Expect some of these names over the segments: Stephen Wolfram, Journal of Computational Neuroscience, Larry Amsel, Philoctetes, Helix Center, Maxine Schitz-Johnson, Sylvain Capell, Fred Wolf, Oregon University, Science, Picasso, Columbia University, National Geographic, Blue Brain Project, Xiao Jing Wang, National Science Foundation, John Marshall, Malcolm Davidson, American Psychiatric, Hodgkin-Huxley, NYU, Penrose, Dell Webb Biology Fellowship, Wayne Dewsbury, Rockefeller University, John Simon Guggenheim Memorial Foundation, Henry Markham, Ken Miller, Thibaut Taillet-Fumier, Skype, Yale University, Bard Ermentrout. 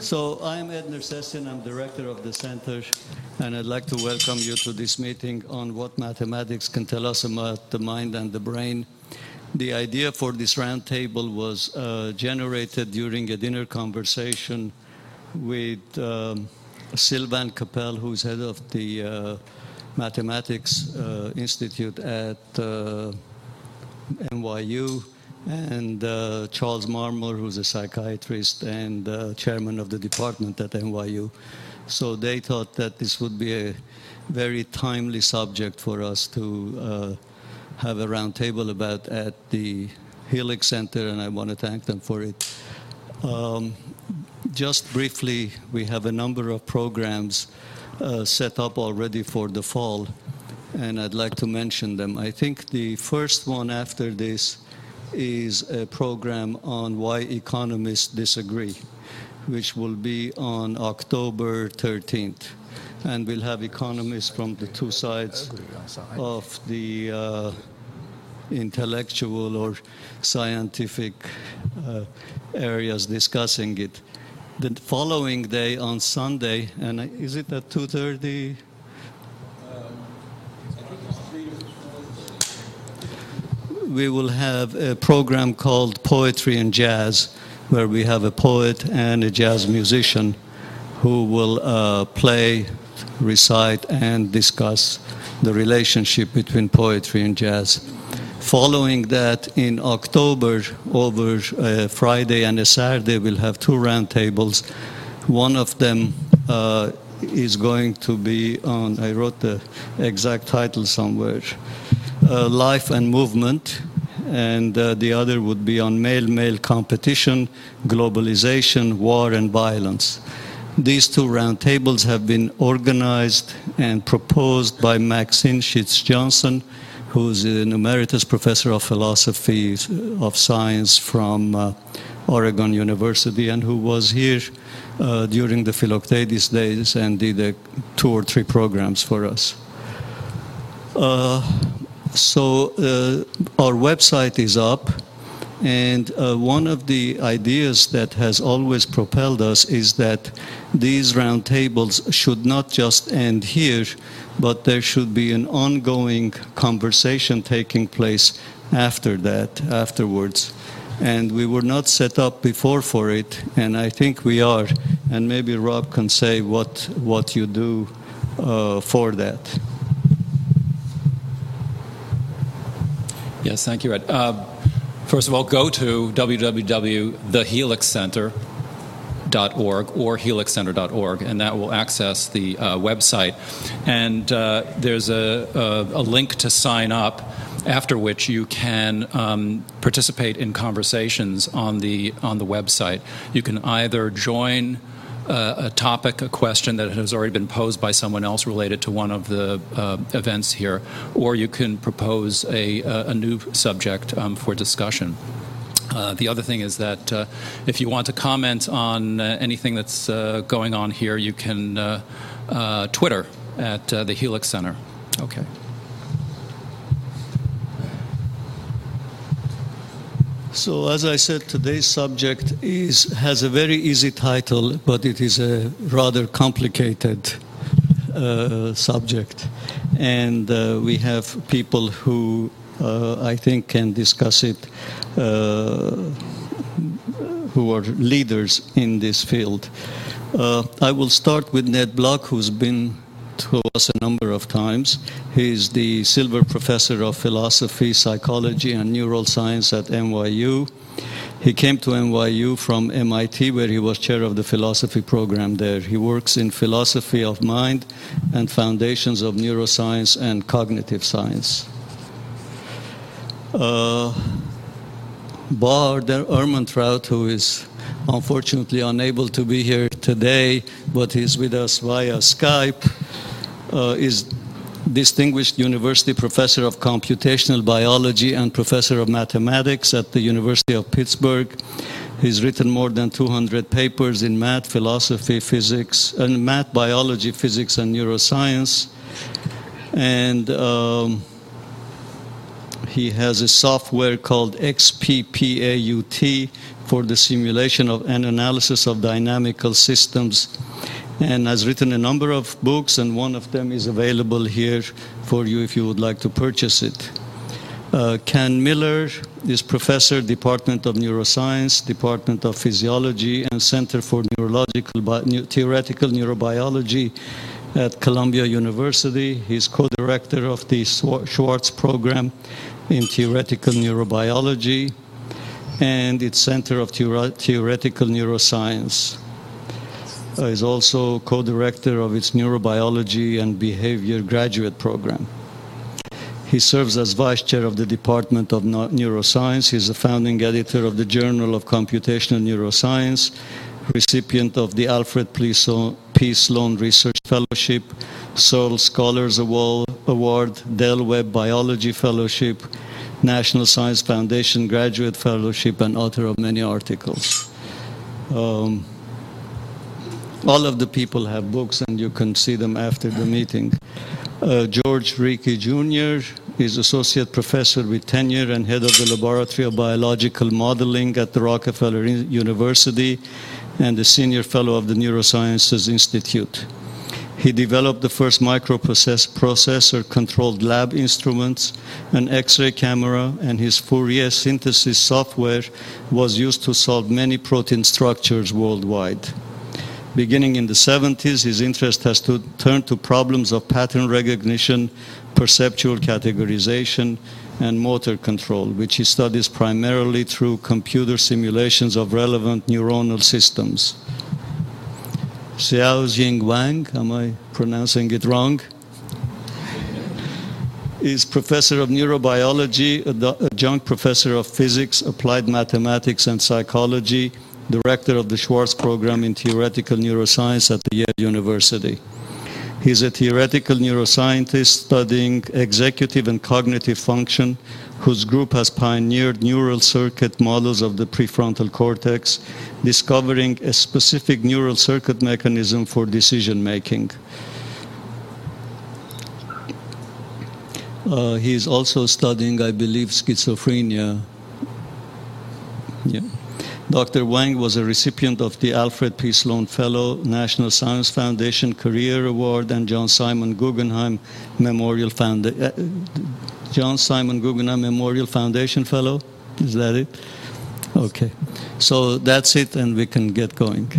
So I'm Edna Sessin, I'm director of the center, and I'd like to welcome you to this meeting on what mathematics can tell us about the mind and the brain. The idea for this roundtable was generated during a dinner conversation with Sylvain Capell, who's head of the Mathematics Institute at NYU, and Charles Marmor, who's a psychiatrist and chairman of the department at NYU. So they thought that this would be a very timely subject for us to have a roundtable about at the Helix Center, and I want to thank them for it. Just briefly, we have a number of programs set up already for the fall, and I'd like to mention them. I think the first one after this is a program on why economists disagree, which will be on October 13th. And we'll have economists from the two sides of the intellectual or scientific areas discussing it. The following day on Sunday, and is it at 2:30? We will have a program called Poetry and Jazz, where we have a poet and a jazz musician who will play, recite, and discuss the relationship between poetry and jazz. Following that, in October, over Friday and a Saturday, we'll have two roundtables. One of them is going to be on, I wrote the exact title somewhere, Life and Movement, and the other would be on male-male competition, globalization, war, and violence. These two roundtables have been organized and proposed by Maxine Schitz-Johnson, who's an emeritus professor of philosophy of science from Oregon University, and who was here during the Philoctetes days and did two or three programs for us. Our website is up, and one of the ideas that has always propelled us is that these roundtables should not just end here, but there should be an ongoing conversation taking place afterwards. And we were not set up before for it, and I think we are. And maybe Rob can say what you do for that. Yes, thank you, Ed. First of all, go to www.thehelixcenter.org or helixcenter.org, and that will access the website. And there's a link to sign up, after which you can participate in conversations on the website. You can either join a topic, a question that has already been posed by someone else related to one of the events here, or you can propose a new subject for discussion. The other thing is that if you want to comment on anything that's going on here, you can Twitter at the Helix Center. Okay. So, as I said, today's subject has a very easy title, but it is a rather complicated subject. And we have people who I think can discuss it, who are leaders in this field. I will start with Ned Block, who's been to us a number of times. He's the Silver Professor of Philosophy, Psychology, and Neural Science at NYU. He came to NYU from MIT, where he was chair of the philosophy program there. He works in philosophy of mind and foundations of neuroscience and cognitive science. Bard Ermentrout, who is unfortunately unable to be here today, but he's with us via Skype, is Distinguished University Professor of Computational Biology and Professor of Mathematics at the University of Pittsburgh. He's written more than 200 papers in math, philosophy, physics, and math, biology, physics, and neuroscience. And He has a software called XPPAUT for the simulation of and analysis of dynamical systems, and has written a number of books, and one of them is available here for you if you would like to purchase it. Ken Miller is professor, Department of Neuroscience, Department of Physiology, and Center for Theoretical Neurobiology at Columbia University. He's co-director of the Schwartz Program in Theoretical Neurobiology and its Center of Theoretical Neuroscience. Is also co-director of its Neurobiology and Behavior graduate program. He serves as vice chair of the Department of Neuroscience. He's a founding editor of the Journal of Computational Neuroscience, recipient of the Alfred P. Sloan Research Fellowship, Searle Scholars Award, Dell Webb Biology Fellowship, National Science Foundation Graduate Fellowship, and author of many articles. All of the people have books, and you can see them after the meeting. George Reeke Jr. is associate professor with tenure and head of the Laboratory of Biological Modeling at the Rockefeller University and a senior fellow of the Neurosciences Institute. He developed the first microprocessor-controlled lab instruments, an X-ray camera, and his Fourier synthesis software was used to solve many protein structures worldwide. Beginning in the 70s, his interest has turned to problems of pattern recognition, perceptual categorization, and motor control, which he studies primarily through computer simulations of relevant neuronal systems. Xiao Jing Wang, am I pronouncing it wrong? Is professor of neurobiology, adjunct professor of physics, applied mathematics, and psychology, director of the Schwartz Program in Theoretical Neuroscience at the Yale University. He's a theoretical neuroscientist studying executive and cognitive function, whose group has pioneered neural circuit models of the prefrontal cortex, discovering a specific neural circuit mechanism for decision-making. He is also studying, I believe, schizophrenia. Yeah. Dr. Wang was a recipient of the Alfred P. Sloan Fellow, National Science Foundation Career Award, and John Simon Guggenheim Memorial Foundation Fellow. Is that it? Okay. So that's it, and we can get going.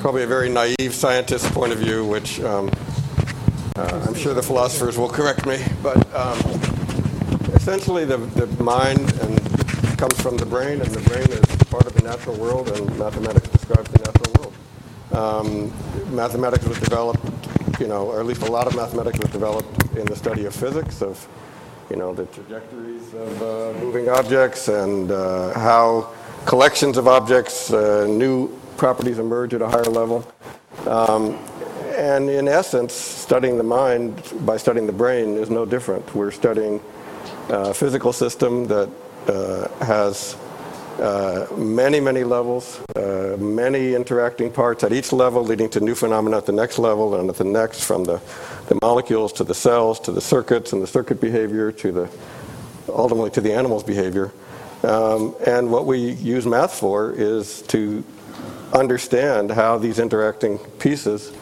Probably a very naive scientist's point of view, which I'm sure the philosophers will correct me, but essentially the mind comes from the brain, and the brain is part of the natural world, and mathematics describes the natural world. Mathematics was developed, or at least a lot of mathematics was developed in the study of physics, of the trajectories of moving objects, and how collections of objects, new properties emerge at a higher level. And in essence, studying the mind by studying the brain is no different. We're studying a physical system that has many, many levels, many interacting parts at each level, leading to new phenomena at the next level, and at the next, from the molecules to the cells to the circuits and the circuit behavior to ultimately to the animal's behavior. And what we use math for is to understand how these interacting pieces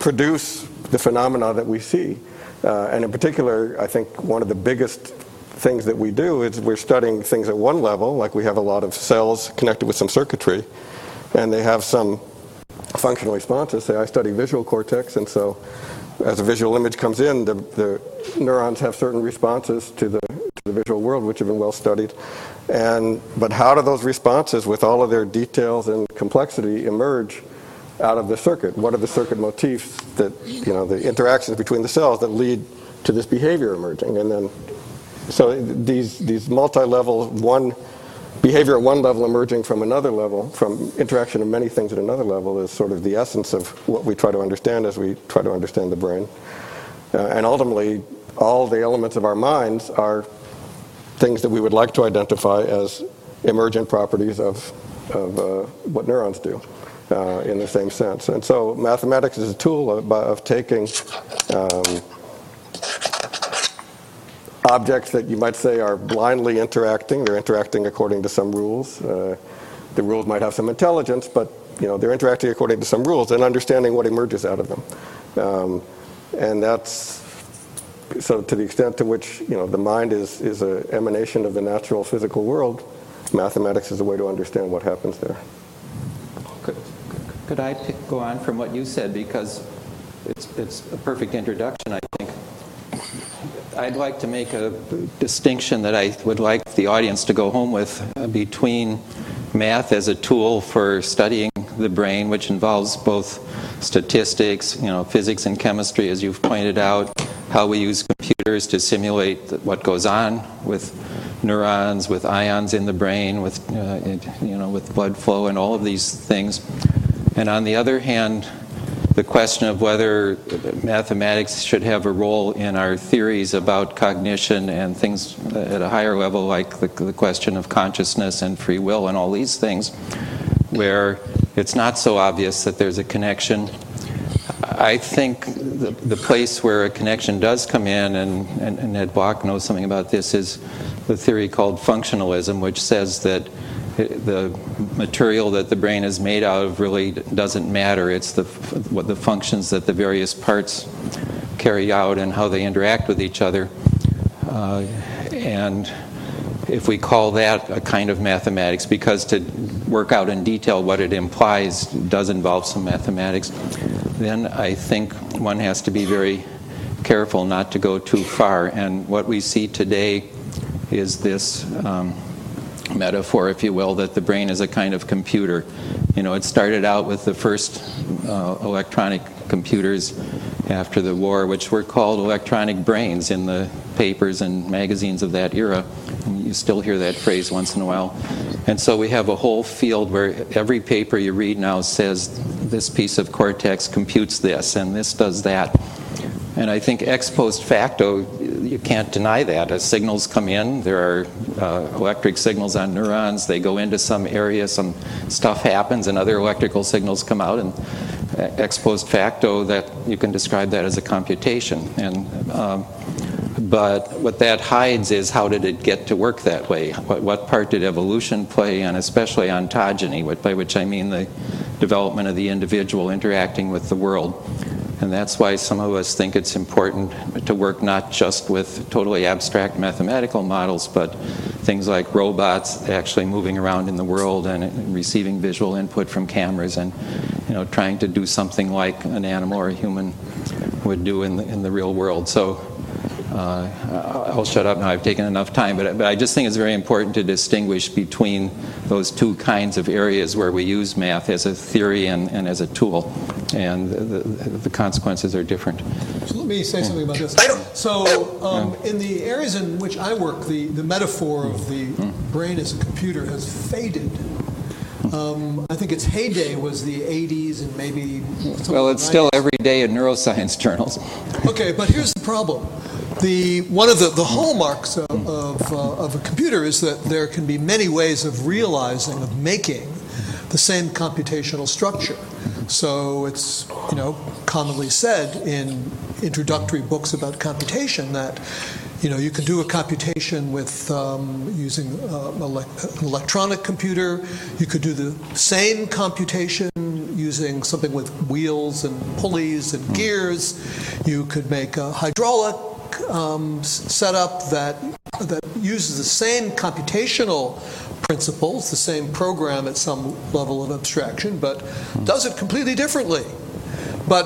produce the phenomena that we see. And in particular, I think one of the biggest things that we do is we're studying things at one level, like we have a lot of cells connected with some circuitry, and they have some functional responses. Say, I study visual cortex, and so as a visual image comes in, the neurons have certain responses to the visual world, which have been well studied. But how do those responses, with all of their details and complexity, emerge out of the circuit? What are the circuit motifs that, the interactions between the cells that lead to this behavior emerging? And then, so these multi-level, one behavior at one level emerging from another level, from interaction of many things at another level, is sort of the essence of what we try to understand as we try to understand the brain. And ultimately, all the elements of our minds are things that we would like to identify as emergent properties of what neurons do in the same sense. And so mathematics is a tool of taking objects that you might say are blindly interacting. They're interacting according to some rules. The rules might have some intelligence, but they're interacting according to some rules, and understanding what emerges out of them. And that's, so to the extent to which the mind is an emanation of the natural physical world, mathematics is a way to understand what happens there. Could I go on from what you said, because it's a perfect introduction, I think. I'd like to make a distinction that I would like the audience to go home with between math as a tool for studying the brain, which involves both statistics, physics and chemistry, as you've pointed out, how we use computers to simulate what goes on with neurons, with ions in the brain, with with blood flow and all of these things. And on the other hand, the question of whether mathematics should have a role in our theories about cognition and things at a higher level, like the question of consciousness and free will and all these things, where it's not so obvious that there's a connection. I think the place where a connection does come in, and Ned Block knows something about this, is the theory called functionalism, which says that the material that the brain is made out of really doesn't matter. It's the functions that the various parts carry out and how they interact with each other. And if we call that a kind of mathematics, because to work out in detail what it implies does involve some mathematics, then I think one has to be very careful not to go too far. And what we see today is this metaphor, if you will, that the brain is a kind of computer. It started out with the first electronic computers after the war, which were called electronic brains in the papers and magazines of that era. And you still hear that phrase once in a while. And so we have a whole field where every paper you read now says this piece of cortex computes this and this does that. And I think ex post facto, you can't deny that. As signals come in, there are electric signals on neurons. They go into some area, some stuff happens, and other electrical signals come out. And ex post facto, that you can describe that as a computation. And but what that hides is, how did it get to work that way? What part did evolution play, and especially ontogeny, by which I mean the development of the individual interacting with the world. And that's why some of us think it's important to work not just with totally abstract mathematical models, but things like robots actually moving around in the world and receiving visual input from cameras, and trying to do something like an animal or a human would do in the real world. So I'll shut up now. I've taken enough time, but I just think it's very important to distinguish between those two kinds of areas where we use math as a theory and as a tool, and the consequences are different. So let me say something about this. So in the areas in which I work, the metaphor of the brain as a computer has faded. I think its heyday was the 80s and maybe... Well, it's still every day in neuroscience journals. Okay, but here's the problem. One of the hallmarks of a computer is that there can be many ways of realizing, of making the same computational structure. So it's commonly said in introductory books about computation that you can do a computation with using an electronic computer. You could do the same computation using something with wheels and pulleys and gears. You could make a hydraulic setup that uses the same computational principles, the same program at some level of abstraction, but does it completely differently. But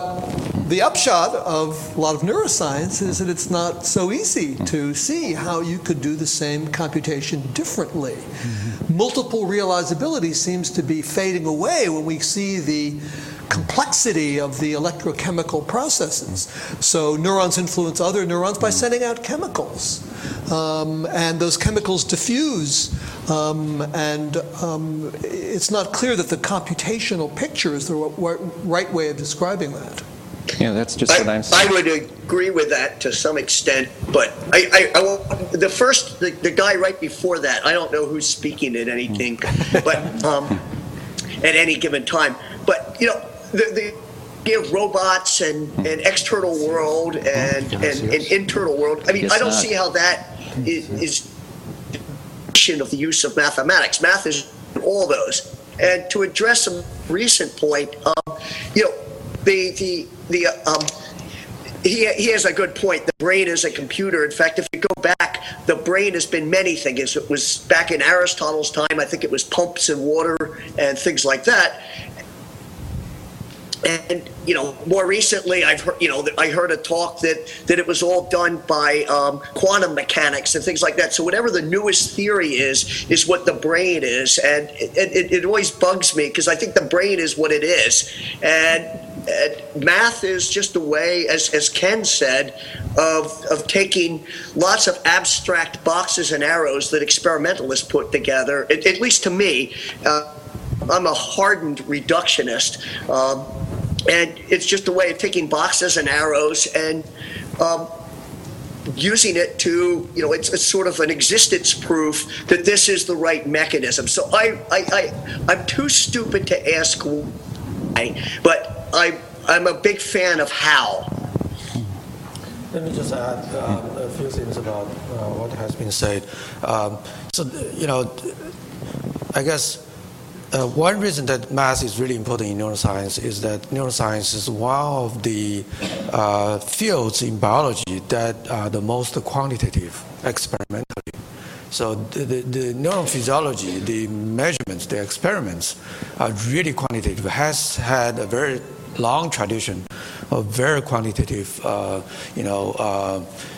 the upshot of a lot of neuroscience is that it's not so easy to see how you could do the same computation differently. Mm-hmm. Multiple realizability seems to be fading away when we see the complexity of the electrochemical processes. So neurons influence other neurons by sending out chemicals. And those chemicals diffuse. And it's not clear that the computational picture is the right way of describing that. Yeah, that's just what I'm saying. I would agree with that to some extent, but the guy right before that, I don't know who's speaking at anything, but at any given time. But you know, the idea of robots and external world and internal world. I mean, I don't see how that is of the use of mathematics. Math is all those. And to address a recent point, you know, he has a good point. The brain is a computer. In fact, if you go back, the brain has been many things. It was back in Aristotle's time, I think it was pumps and water and things like that. And you know, more recently, I've heard, you know, I heard a talk that it was all done by quantum mechanics and things like that. So whatever the newest theory is what the brain is, and it always bugs me because I think the brain is what it is, and math is just a way, as Ken said, of taking lots of abstract boxes and arrows that experimentalists put together. At least to me, I'm a hardened reductionist. And it's just a way of taking boxes and arrows and using it to, you know, it's sort of an existence proof that this is the right mechanism. So I'm too stupid to ask why, but I'm a big fan of how. Let me just add a few things about what has been said. You know, I guess one reason that math is really important in neuroscience is that neuroscience is one of the fields in biology that are the most quantitative experimentally. So the neurophysiology, the measurements, the experiments are really quantitative. It has had a very long tradition of very quantitative,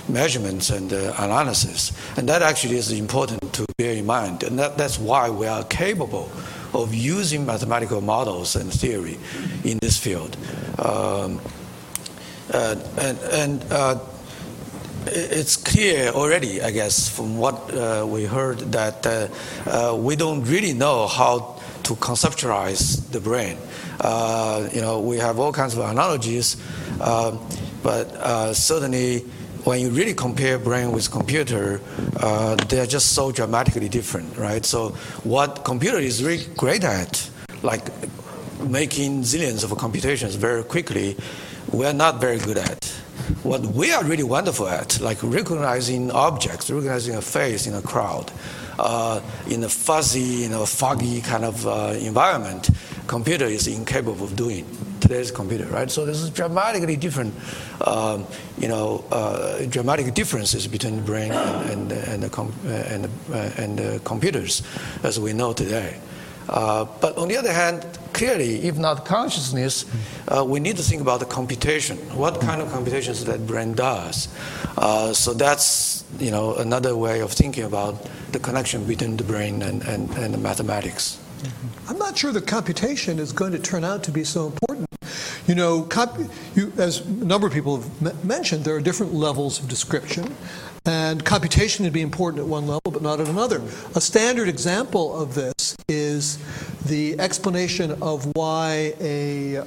measurements and analysis. And that actually is important to bear in mind. And that's why we are capable of using mathematical models and theory in this field. It's clear already, I guess, from what we heard, that we don't really know how to conceptualize the brain. You know, we have all kinds of analogies, but certainly when you really compare brain with computer, they're just so dramatically different, right? So what computer is really great at, like making zillions of computations very quickly, we're not very good at. What we are really wonderful at, like recognizing objects, recognizing a face in a crowd, in a fuzzy, you know, foggy kind of environment, computer is incapable of doing. Today's computer, right? So this is dramatically different, dramatic differences between the brain and the computers as we know today. But on the other hand, clearly, if not consciousness, we need to think about the computation. What kind of computations that brain does? So that's, you know, another way of thinking about the connection between the brain and the mathematics. I'm not sure the computation is going to turn out to be so important. You know, as a number of people have mentioned, there are different levels of description. And computation would be important at one level, but not at another. A standard example of this is the explanation of why a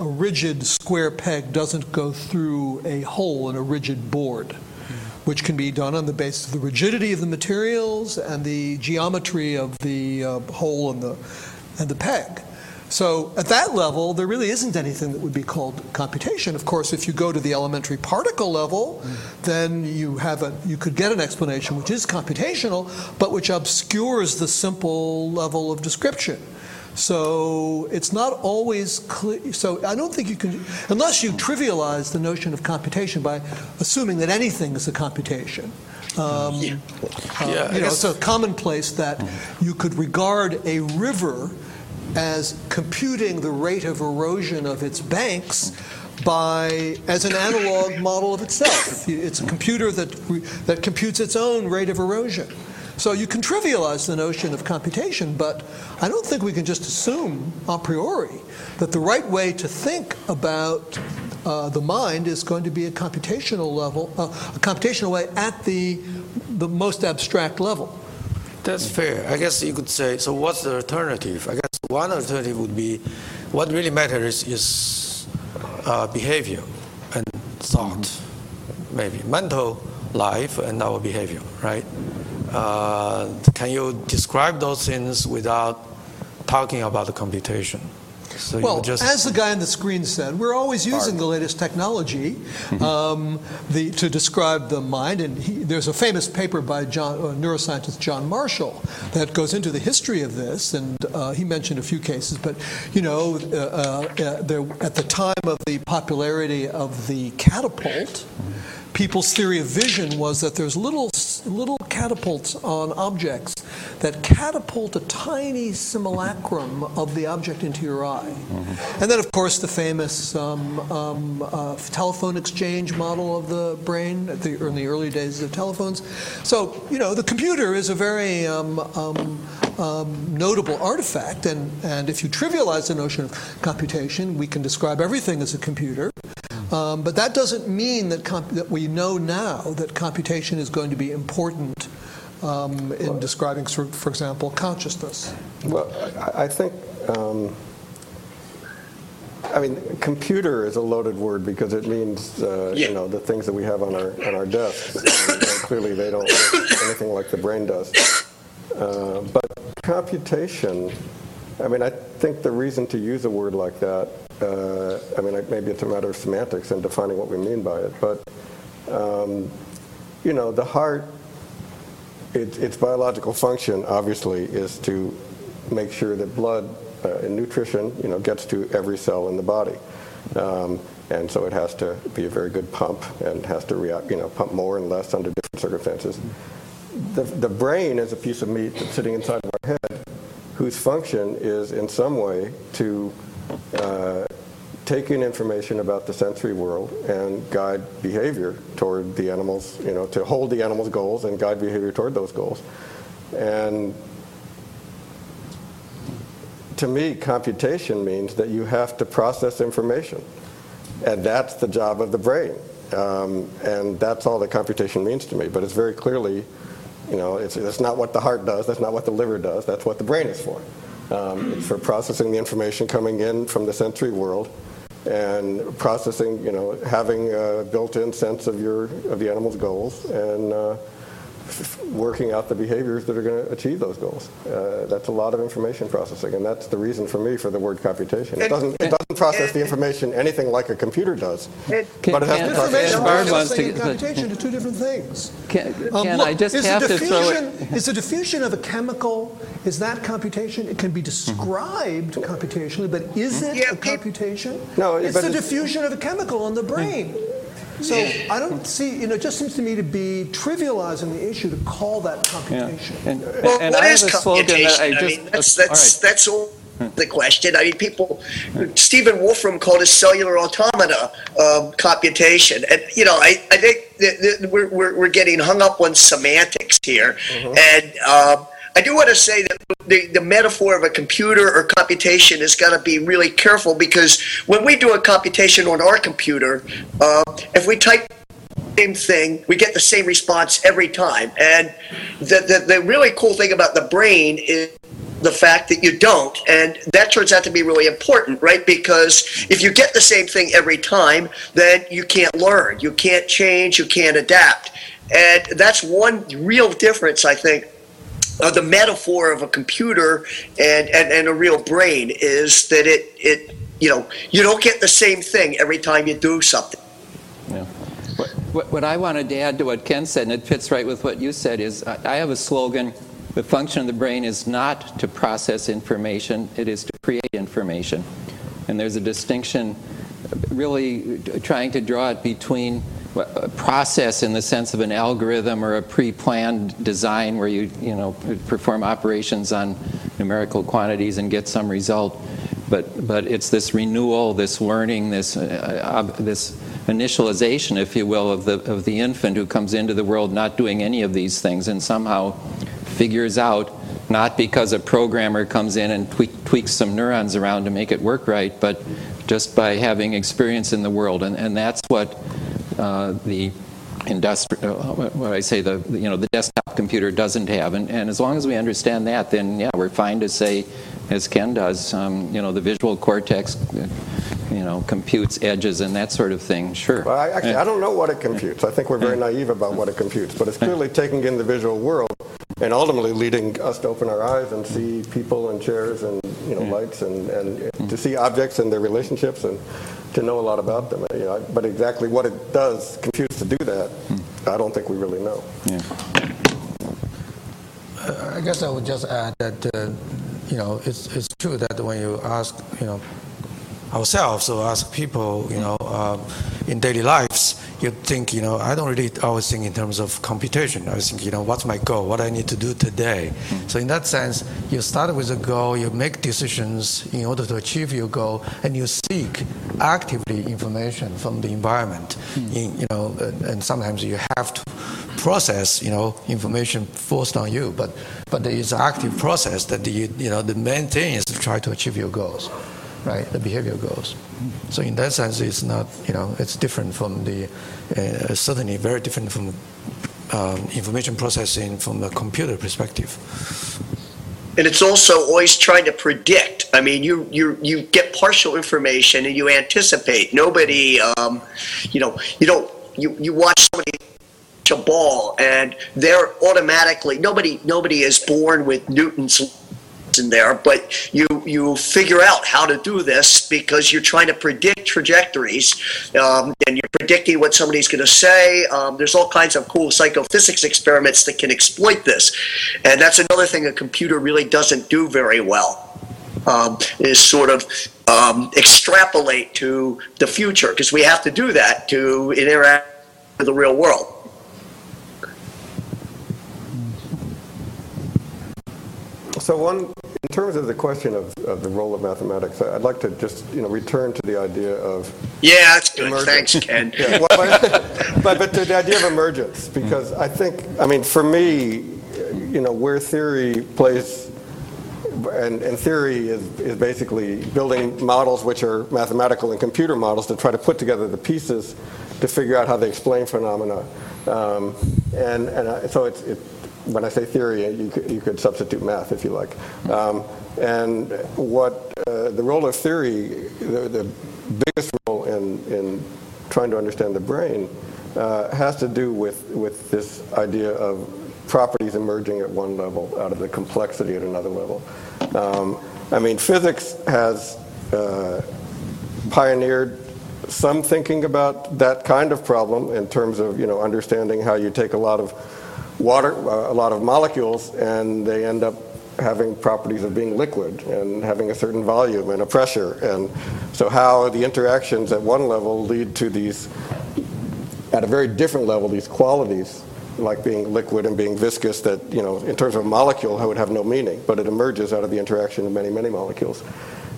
rigid square peg doesn't go through a hole in a rigid board, which can be done on the basis of the rigidity of the materials and the geometry of the hole and the peg. So at that level, there really isn't anything that would be called computation. Of course, if you go to the elementary particle level, then you could get an explanation which is computational, but which obscures the simple level of description. So it's not always clear. So I don't think you can, unless you trivialize the notion of computation by assuming that anything is a computation. It's so commonplace that you could regard a river as computing the rate of erosion of its banks as an analog model of itself. It's a computer that computes its own rate of erosion. So you can trivialize the notion of computation, but I don't think we can just assume a priori that the right way to think about the mind is going to be a computational level, a computational way at the most abstract level. That's fair. I guess you could say, so what's the alternative? I guess one alternative would be what really matters is behavior and thought, maybe mental life and our behavior, right? Can you describe those things without talking about the computation? So well, as the guy on the screen said, we're always using the latest technology to describe the mind. And there's a famous paper by neuroscientist John Marshall that goes into the history of this. And he mentioned a few cases. But, you know, at the time of the popularity of the catapult, people's theory of vision was that there's little catapults on objects that catapult a tiny simulacrum of the object into your eye. And then, of course, the famous telephone exchange model of the brain in the early days of telephones. So, you know, the computer is a very notable artifact. And if you trivialize the notion of computation, we can describe everything as a computer. But that doesn't mean that we know now that computation is going to be important in describing, for example, consciousness. Well, I think, I mean, computer is a loaded word because it means, you know, the things that we have on our desks. And clearly, they don't look anything like the brain does. But computation, I mean, I think the reason to use a word like that. I mean, maybe it's a matter of semantics and defining what we mean by it. But, you know, the heart, its biological function, obviously, is to make sure that blood and nutrition, you know, gets to every cell in the body. And so it has to be a very good pump and has to react, you know, pump more and less under different circumstances. The brain is a piece of meat that's sitting inside of our head whose function is in some way to take in information about the sensory world and guide behavior toward the animals, you know, to hold the animals' goals and guide behavior toward those goals. And to me, computation means that you have to process information. And that's the job of the brain. And that's all that computation means to me. But it's very clearly, you know, it's not what the heart does. That's not what the liver does. That's what the brain is for. It's for processing the information coming in from the sensory world and processing, you know, having a built-in sense of the animal's goals and working out the behaviors that are going to achieve those goals. That's a lot of information processing, and that's the reason for me for the word computation. It doesn't process the information anything like a computer does. But it has to process information. Computation are two different things. Is the diffusion of a chemical, is that computation? It can be described computationally, but is it a computation? No, it's the diffusion of a chemical in the brain. So I don't see, you know, it just seems to me to be trivializing the issue to call that computation. Yeah. And what is computation? That's all the question. I mean, people, Stephen Wolfram called his cellular automata computation. And, you know, I think that we're getting hung up on semantics here. And I do want to say that the metaphor of a computer or computation has got to be really careful, because when we do a computation on our computer, if we type the same thing, we get the same response every time. And the really cool thing about the brain is the fact that you don't. And that turns out to be really important, right? Because if you get the same thing every time, then you can't learn, you can't change, you can't adapt. And that's one real difference, I think, the metaphor of a computer and a real brain is that it you know, you don't get the same thing every time you do something. Yeah. What I wanted to add to what Ken said, and it fits right with what you said, is I have a slogan: the function of the brain is not to process information, it is to create information. And there's a distinction really trying to draw it between a process in the sense of an algorithm or a pre-planned design where you know, perform operations on numerical quantities and get some result, but it's this renewal, this learning, this initialization, if you will, of the infant who comes into the world not doing any of these things and somehow figures out, not because a programmer comes in and tweaks some neurons around to make it work right, but just by having experience in the world, and that's what. The industrial, what I say, the desktop computer doesn't have, and as long as we understand that, then yeah, we're fine to say as Ken does, the visual cortex, computes edges and that sort of thing. Sure. Well, I don't know what it computes. I think we're very naive about what it computes, but it's clearly taking in the visual world and ultimately leading us to open our eyes and see people and chairs and lights and to see objects and their relationships and to know a lot about them. But exactly what it does computes to do that, I don't think we really know. Yeah. I guess I would just add that it's true that when you ask ourselves or ask people in daily lives, you think I don't really always think in terms of computation. I think what's my goal, what I need to do today. So in that sense, you start with a goal, you make decisions in order to achieve your goal, and you seek actively information from the environment. And sometimes you have to process information forced on you, but there is an active process that the main thing is to try to achieve your goals, right? The behavioral goals. So in that sense, it's not it's different from the certainly very different from information processing from the computer perspective. And it's also always trying to predict. I mean, you get partial information and you anticipate. Nobody you watch somebody a ball and they're automatically nobody is born with Newton's in there, but you figure out how to do this because you're trying to predict trajectories, and you're predicting what somebody's going to say. There's all kinds of cool psychophysics experiments that can exploit this, and that's another thing a computer really doesn't do very well, is sort of extrapolate to the future, because we have to do that to interact with the real world. So in terms of the question of the role of mathematics, I'd like to just return to the idea of that's good. Emergence. Thanks, Ken. Yeah, but to the idea of emergence, because for me, where theory plays, and theory is basically building models which are mathematical and computer models to try to put together the pieces to figure out how they explain phenomena, so it's when I say theory, you could substitute math if you like. And what the role of theory, the biggest role in trying to understand the brain, has to do with this idea of properties emerging at one level out of the complexity at another level. Physics has pioneered some thinking about that kind of problem in terms of understanding how you take a lot of water, a lot of molecules, and they end up having properties of being liquid and having a certain volume and a pressure. And so how the interactions at one level lead to these, at a very different level, these qualities like being liquid and being viscous that, in terms of a molecule, would have no meaning, but it emerges out of the interaction of many, many molecules.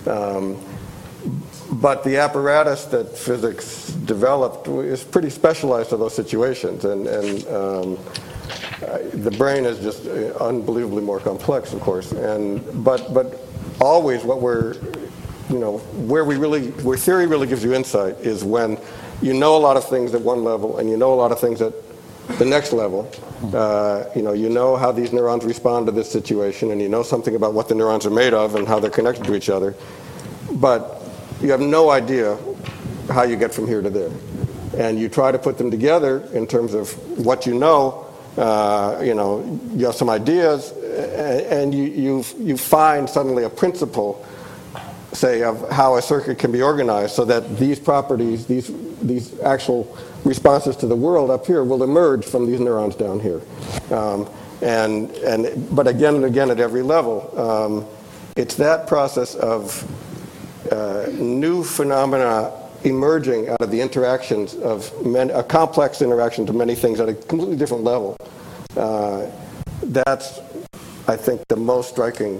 But the apparatus that physics developed is pretty specialized to those situations, and the brain is just unbelievably more complex, of course. But always what we're, where theory really gives you insight is when you know a lot of things at one level and you know a lot of things at the next level. You know how these neurons respond to this situation, and you know something about what the neurons are made of and how they're connected to each other. But you have no idea how you get from here to there. And you try to put them together in terms of what you know. You have some ideas, and you find suddenly a principle, say, of how a circuit can be organized so that these properties, these actual responses to the world up here will emerge from these neurons down here. But again and again at every level, it's that process of new phenomena emerging out of the interactions of a complex interaction to many things at a completely different level. That's, I think, the most striking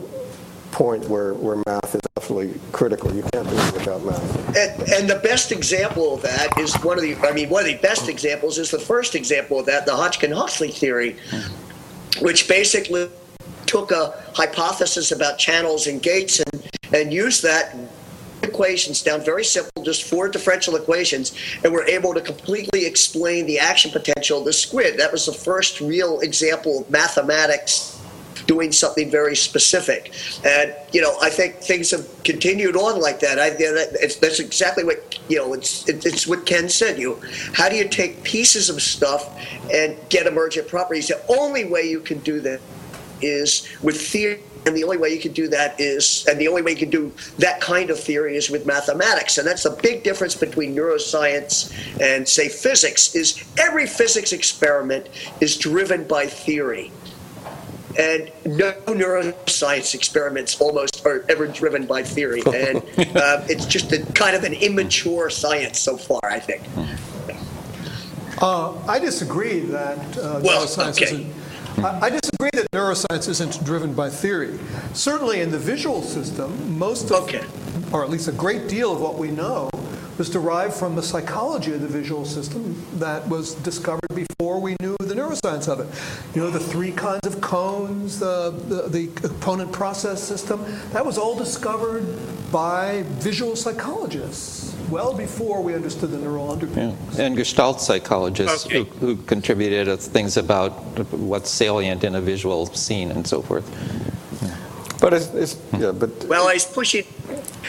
point where math is absolutely critical. You can't do it without math. And the best example of that is the first example of that, the Hodgkin-Huxley theory, which basically took a hypothesis about channels and gates and used that equations down, very simple, just four differential equations, and we're able to completely explain the action potential of the squid. That was the first real example of mathematics doing something very specific. And, you know, I think things have continued on like that. That's exactly what, you know, it's what Ken said. How do you take pieces of stuff and get emergent properties? The only way you can do that is with theory. And the only way you can do that is, and the only way you can do that kind of theory is with mathematics. And that's the big difference between neuroscience and, say, physics, is every physics experiment is driven by theory. And no neuroscience experiments almost are ever driven by theory. And it's just kind of an immature science so far, I think. I disagree that neuroscience isn't. I disagree that neuroscience isn't driven by theory. Certainly in the visual system, most of, or at least a great deal of what we know, was derived from the psychology of the visual system that was discovered before we knew the neuroscience of it. You know, the three kinds of cones, the component process system, that was all discovered by visual psychologists well before we understood the neural underpinnings. Yeah. And Gestalt psychologists who contributed things about what's salient in a visual scene and so forth. Yeah. But he's pushing.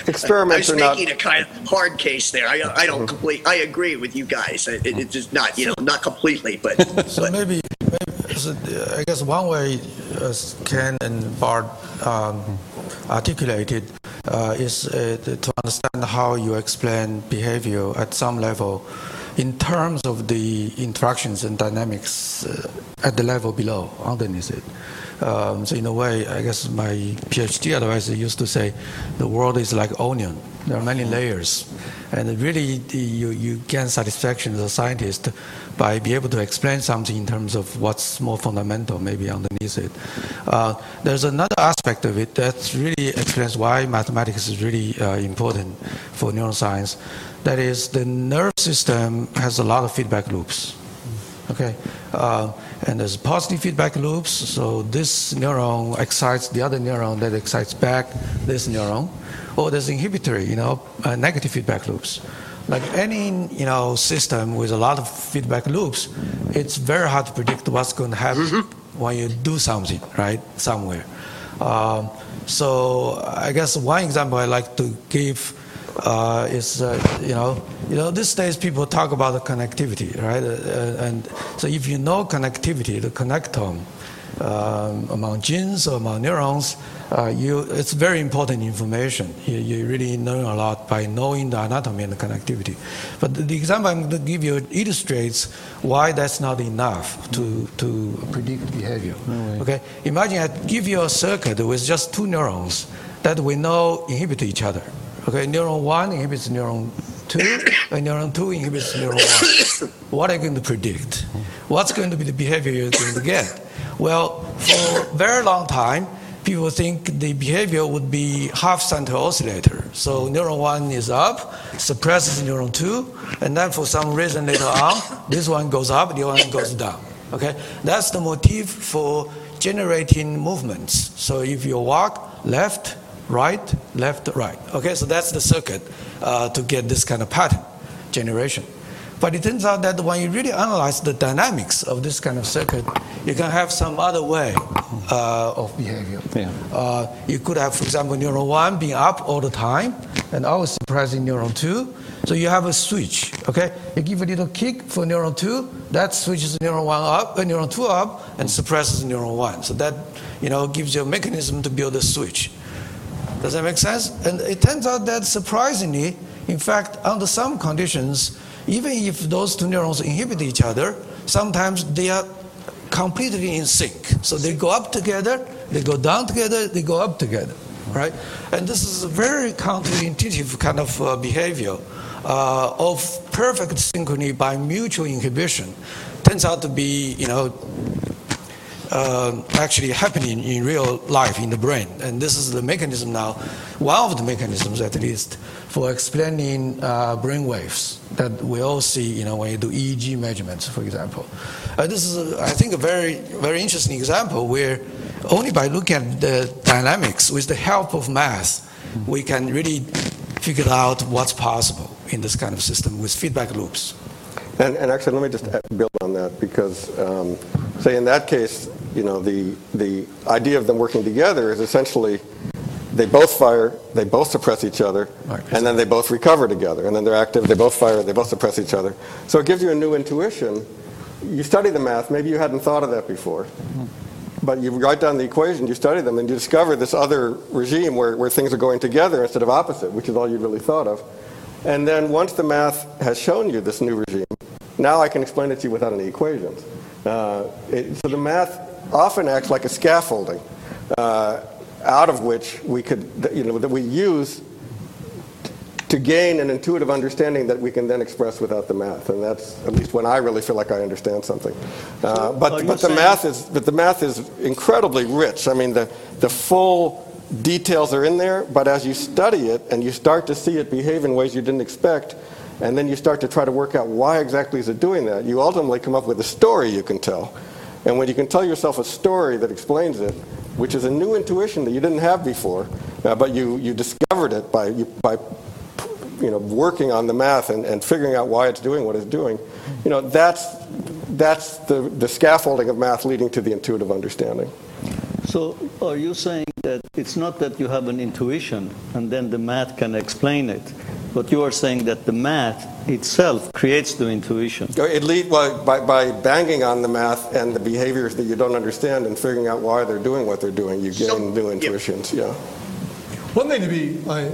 Experiments are not. I was making a kind of hard case there. I don't complete. I agree with you guys. It's just not, not completely, but. So I guess one way, as Ken and Bart articulated, is to understand how you explain behavior at some level, in terms of the interactions and dynamics at the level below, underneath it. So in a way, I guess my PhD advisor used to say, the world is like onion. There are many layers. And really, you gain satisfaction as a scientist by being able to explain something in terms of what's more fundamental, maybe underneath it. There's another aspect of it that really explains why mathematics is really important for neuroscience. That is, the nerve system has a lot of feedback loops. Okay, and there's positive feedback loops. So this neuron excites the other neuron that excites back this neuron, or there's inhibitory, negative feedback loops. Like any, system with a lot of feedback loops, it's very hard to predict what's going to happen when you do something, right, somewhere. So I guess one example I like to give. These days people talk about the connectivity, right? And so if you know connectivity, the connectome among genes or among neurons, it's very important information. You really learn a lot by knowing the anatomy and the connectivity. But the example I'm going to give you illustrates why that's not enough to predict behavior. No way. Okay, imagine I give you a circuit with just two neurons that we know inhibit each other. Okay, neuron 1 inhibits neuron 2, and neuron 2 inhibits neuron 1. What are you going to predict? What's going to be the behavior you're going to get? Well, for a very long time, people think the behavior would be half-center oscillator. So neuron 1 is up, suppresses neuron 2, and then for some reason later on, this one goes up, the other one goes down. Okay, that's the motif for generating movements. So if you walk left, right, left, right. Okay, so that's the circuit to get this kind of pattern generation. But it turns out that when you really analyze the dynamics of this kind of circuit, you can have some other way of behavior. Yeah. You could have, for example, neuron 1 being up all the time and always surprising neuron 2. So you have a switch, okay? You give a little kick for neuron 2, that switches neuron 1 up, neuron 2 up, and suppresses neuron 1. So that, gives you a mechanism to build a switch. Does that make sense? And it turns out that surprisingly, in fact, under some conditions, even if those two neurons inhibit each other, sometimes they are completely in sync. So they go up together, they go down together, they go up together, right? And this is a very counterintuitive kind of behavior of perfect synchrony by mutual inhibition. Turns out to be, actually happening in real life in the brain. And this is the mechanism now, one of the mechanisms at least, for explaining brain waves that we all see when you do EEG measurements, for example. This is, I think, a very, very interesting example where only by looking at the dynamics with the help of math, we can really figure out what's possible in this kind of system with feedback loops. And actually, let me just build on that because, say in that case, you know, the idea of them working together is essentially they both fire, they both suppress each other, and then they both recover together. And then they're active, they both fire, they both suppress each other. So it gives you a new intuition. You study the math, maybe you hadn't thought of that before. But you write down the equations, you study them, and you discover this other regime where things are going together instead of opposite, which is all you really thought of. And then once the math has shown you this new regime, now I can explain it to you without any equations. So the math often acts like a scaffolding, out of which we could, you know, that we use to gain an intuitive understanding that we can then express without the math, and that's at least when I really feel like I understand something. But the math is incredibly rich. I mean, the full details are in there, but as you study it and you start to see it behave in ways you didn't expect, and then you start to try to work out why exactly is it doing that, you ultimately come up with a story you can tell. And when you can tell yourself a story that explains it, which is a new intuition that you didn't have before, but you discovered it by working on the math and figuring out why it's doing what it's doing, you know, that's the scaffolding of math leading to the intuitive understanding. So are you saying that it's not that you have an intuition and then the math can explain it, but you are saying that the math itself creates the intuition? It leads, well, by banging on the math and the behaviors that you don't understand and figuring out why they're doing what they're doing, you gain new intuitions. Yeah. One thing to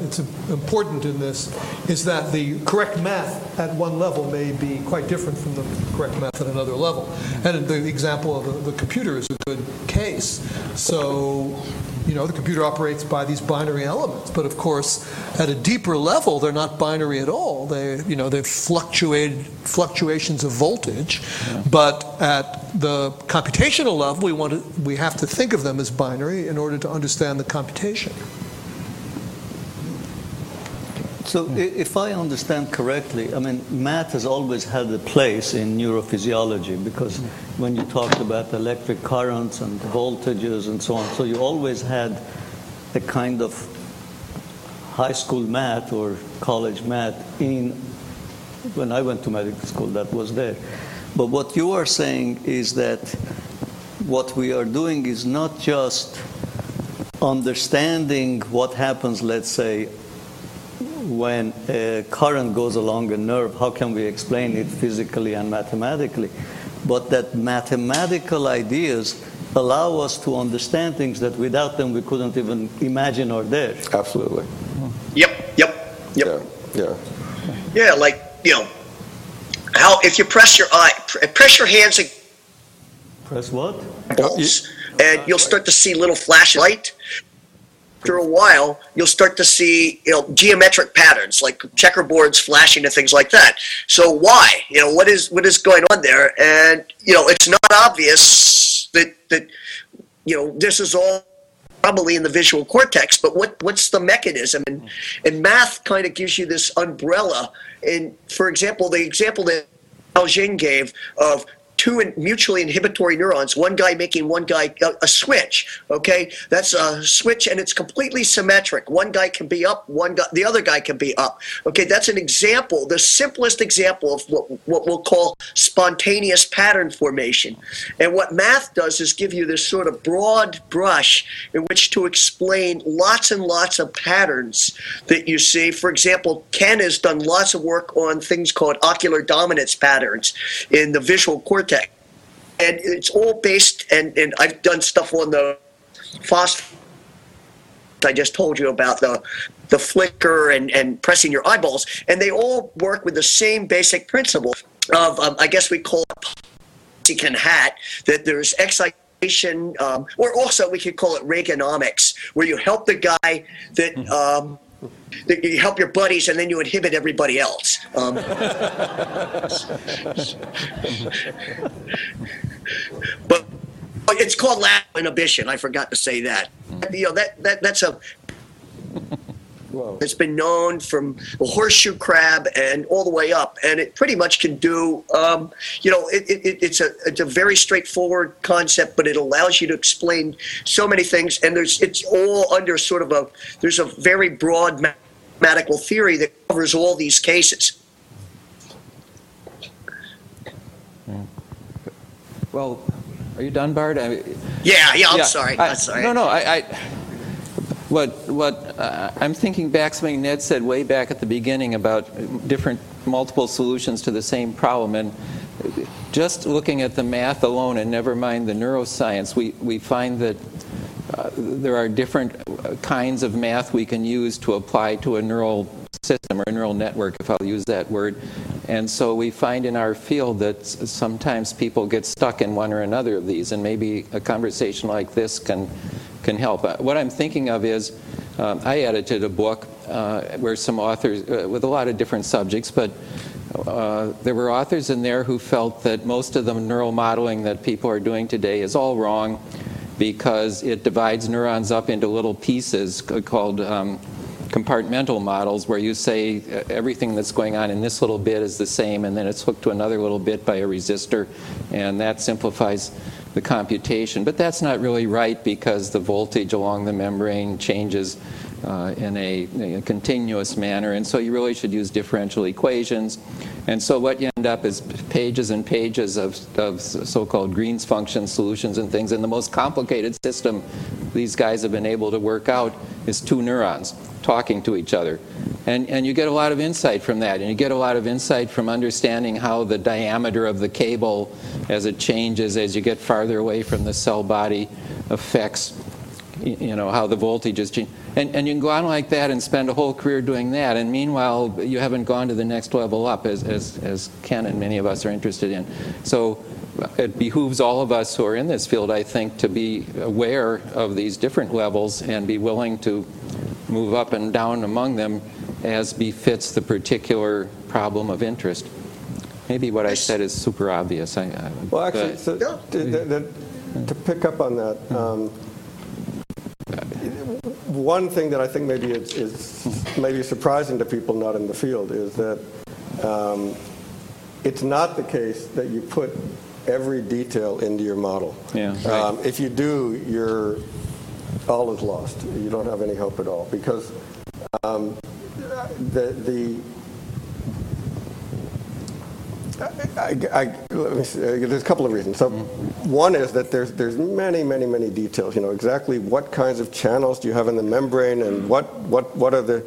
it's important in this is that the correct math at one level may be quite different from the correct math at another level. And the example of the computer is a good case. So, you know, the computer operates by these binary elements, but of course, at a deeper level, they're not binary at all. They, you know, they've fluctuations of voltage, but at the computational level, we have to think of them as binary in order to understand the computation. So if I understand correctly, I mean, math has always had a place in neurophysiology because when you talked about electric currents and voltages and so on, so you always had a kind of high school math or college math when I went to medical school, that was there. But what you are saying is that what we are doing is not just understanding what happens, let's say, when a current goes along a nerve, how can we explain it physically and mathematically? But that mathematical ideas allow us to understand things that without them we couldn't even imagine are there. Absolutely. Yep. Yeah, like, you know, how if you press your hands. Press what? And you'll start to see little flashes of light. After a while, you'll start to see, you know, geometric patterns like checkerboards flashing and things like that. So why? You know, what is going on there? And, you know, it's not obvious that you know, this is all probably in the visual cortex, but what's the mechanism? And math kind of gives you this umbrella. And for example, the example that Xiao Jing gave of two mutually inhibitory neurons, one guy making one guy a switch, okay? That's a switch, and it's completely symmetric. One guy can be up, the other guy can be up. Okay, that's an example, the simplest example of what we'll call spontaneous pattern formation. And what math does is give you this sort of broad brush in which to explain lots and lots of patterns that you see. For example, Ken has done lots of work on things called ocular dominance patterns in the visual cortex. And it's all based, and I've done stuff on the phosphor I just told you about, the flicker and pressing your eyeballs, and they all work with the same basic principle of, I guess we call it Mexican hat, that there's excitation, or also we could call it Reaganomics, where you help the guy that you help your buddies and then you inhibit everybody else. But it's called lateral inhibition. I forgot to say that. You know, that's a. It's been known from the horseshoe crab and all the way up, and it pretty much can do. You know, it's a very straightforward concept, but it allows you to explain so many things. And it's all under sort of there's a very broad mathematical theory that covers all these cases. Well, Are you done, Bard? I'm sorry. No, no. I'm thinking back something Ned said way back at the beginning about different multiple solutions to the same problem, and just looking at the math alone, and never mind the neuroscience, we find that there are different kinds of math we can use to apply to a neural system or a neural network, if I'll use that word. And so we find in our field that sometimes people get stuck in one or another of these, and maybe a conversation like this can help. What I'm thinking of is I edited a book where some authors, with a lot of different subjects, but there were authors in there who felt that most of the neural modeling that people are doing today is all wrong because it divides neurons up into little pieces called compartmental models, where you say everything that's going on in this little bit is the same, and then it's hooked to another little bit by a resistor, and that simplifies the computation. But that's not really right, because the voltage along the membrane changes in a continuous manner, and so you really should use differential equations. And so what you end up is pages and pages of so-called Green's function solutions and things, and the most complicated system these guys have been able to work out is two neurons talking to each other. And you get a lot of insight from that, and you get a lot of insight from understanding how the diameter of the cable, as it changes as you get farther away from the cell body, affects, you know, how the voltage is changing. And you can go on like that and spend a whole career doing that, and meanwhile you haven't gone to the next level up, as Ken and many of us are interested in. So it behooves all of us who are in this field, I think, to be aware of these different levels and be willing to move up and down among them as befits the particular problem of interest. Maybe what I said is super obvious. Well, actually, to pick up on that, one thing that I think maybe is maybe surprising to people not in the field is that it's not the case that you put every detail into your model. Yeah, right. If you do, you're all is lost. You don't have any hope at all, because there's a couple of reasons. So one is that there's many details. You know, exactly what kinds of channels do you have in the membrane, and what are the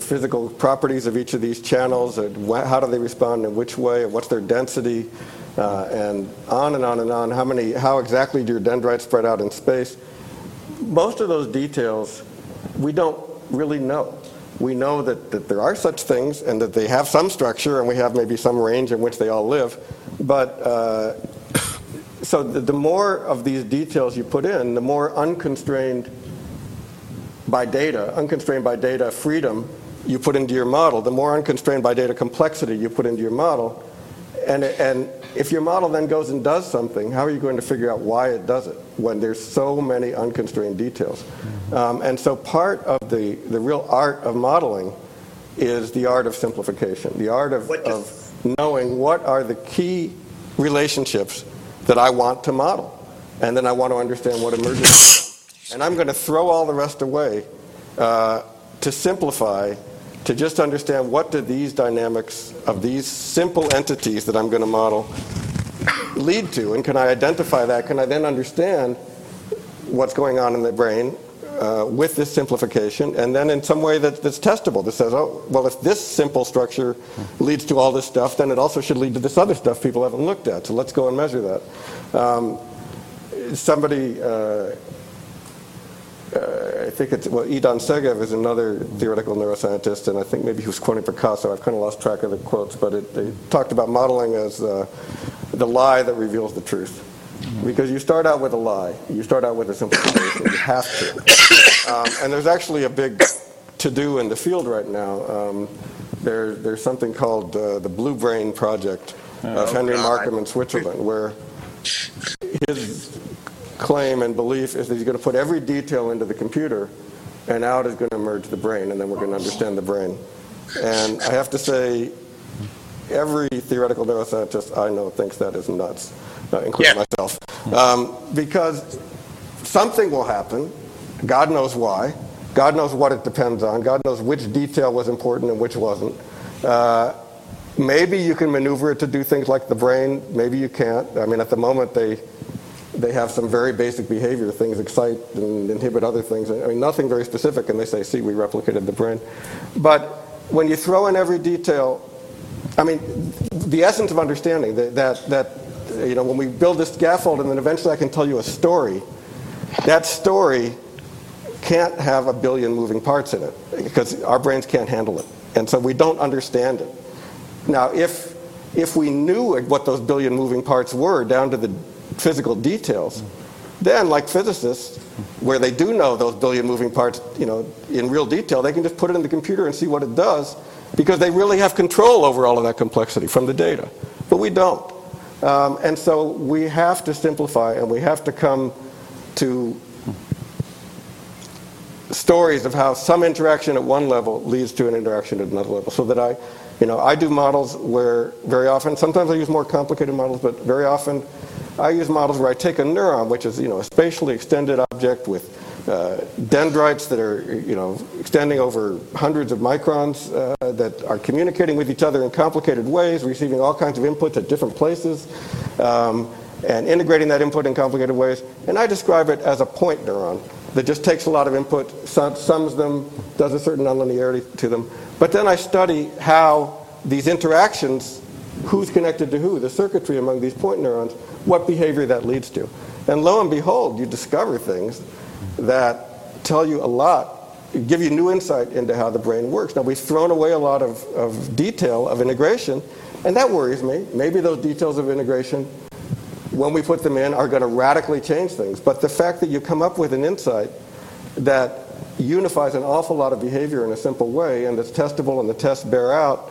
physical properties of each of these channels, and how do they respond in which way, and what's their density, and on and on and on. How exactly do your dendrites spread out in space? Most of those details we don't really know. We know that there are such things, and that they have some structure, and we have maybe some range in which they all live. But so the more of these details you put in, the more unconstrained by data freedom you put into your model, the more unconstrained by data complexity you put into your model. And if your model then goes and does something, how are you going to figure out why it does it when there's so many unconstrained details? And so part of the real art of modeling is the art of simplification, the art of knowing what are the key relationships that I want to model. And then I want to understand what emerges. And I'm going to throw all the rest away to simplify, to just understand what do these dynamics of these simple entities that I'm going to model lead to, and can I identify that? Can I then understand what's going on in the brain with this simplification, and then in some way that's testable, that says, oh, well, if this simple structure leads to all this stuff, then it also should lead to this other stuff people haven't looked at, so let's go and measure that. Somebody... I think it's, well, Idan Segev is another theoretical neuroscientist, and I think maybe he was quoting Picasso. I've kind of lost track of the quotes, but they talked about modeling as the lie that reveals the truth. Because you start out with a lie. You start out with a simplification. You have to. And there's actually a big to-do in the field right now. There's something called the Blue Brain Project of Henry Markham in Switzerland, where his claim and belief is that he's going to put every detail into the computer, and out is going to emerge the brain, and then we're going to understand the brain. And I have to say, every theoretical neuroscientist I know thinks that is nuts, including myself. Because something will happen. God knows why. God knows what it depends on. God knows which detail was important and which wasn't. Maybe you can maneuver it to do things like the brain. Maybe you can't. I mean, at the moment, they have some very basic behavior. Things excite and inhibit other things. I mean, nothing very specific. And they say, see, we replicated the brain. But when you throw in every detail, I mean, the essence of understanding that you know, when we build this scaffold and then eventually I can tell you a story, that story can't have 1 billion moving parts in it because our brains can't handle it. And so we don't understand it. Now, if we knew what those 1 billion moving parts were down to the physical details, then, like physicists, where they do know those 1 billion moving parts, you know, in real detail, they can just put it in the computer and see what it does, because they really have control over all of that complexity from the data. But we don't. And so we have to simplify, and we have to come to stories of how some interaction at one level leads to an interaction at another level. So that I do models where very often, sometimes I use more complicated models, but very often I use models where I take a neuron, which is, you know, a spatially extended object with dendrites that are, you know, extending over hundreds of microns that are communicating with each other in complicated ways, receiving all kinds of inputs at different places, and integrating that input in complicated ways. And I describe it as a point neuron that just takes a lot of input, sums them, does a certain nonlinearity to them. But then I study how these interactions, who's connected to who, the circuitry among these point neurons, what behavior that leads to. And lo and behold, you discover things that tell you a lot, give you new insight into how the brain works. Now, we've thrown away a lot of detail of integration, and that worries me. Maybe those details of integration, when we put them in, are going to radically change things. But the fact that you come up with an insight that unifies an awful lot of behavior in a simple way, and that's testable and the tests bear out,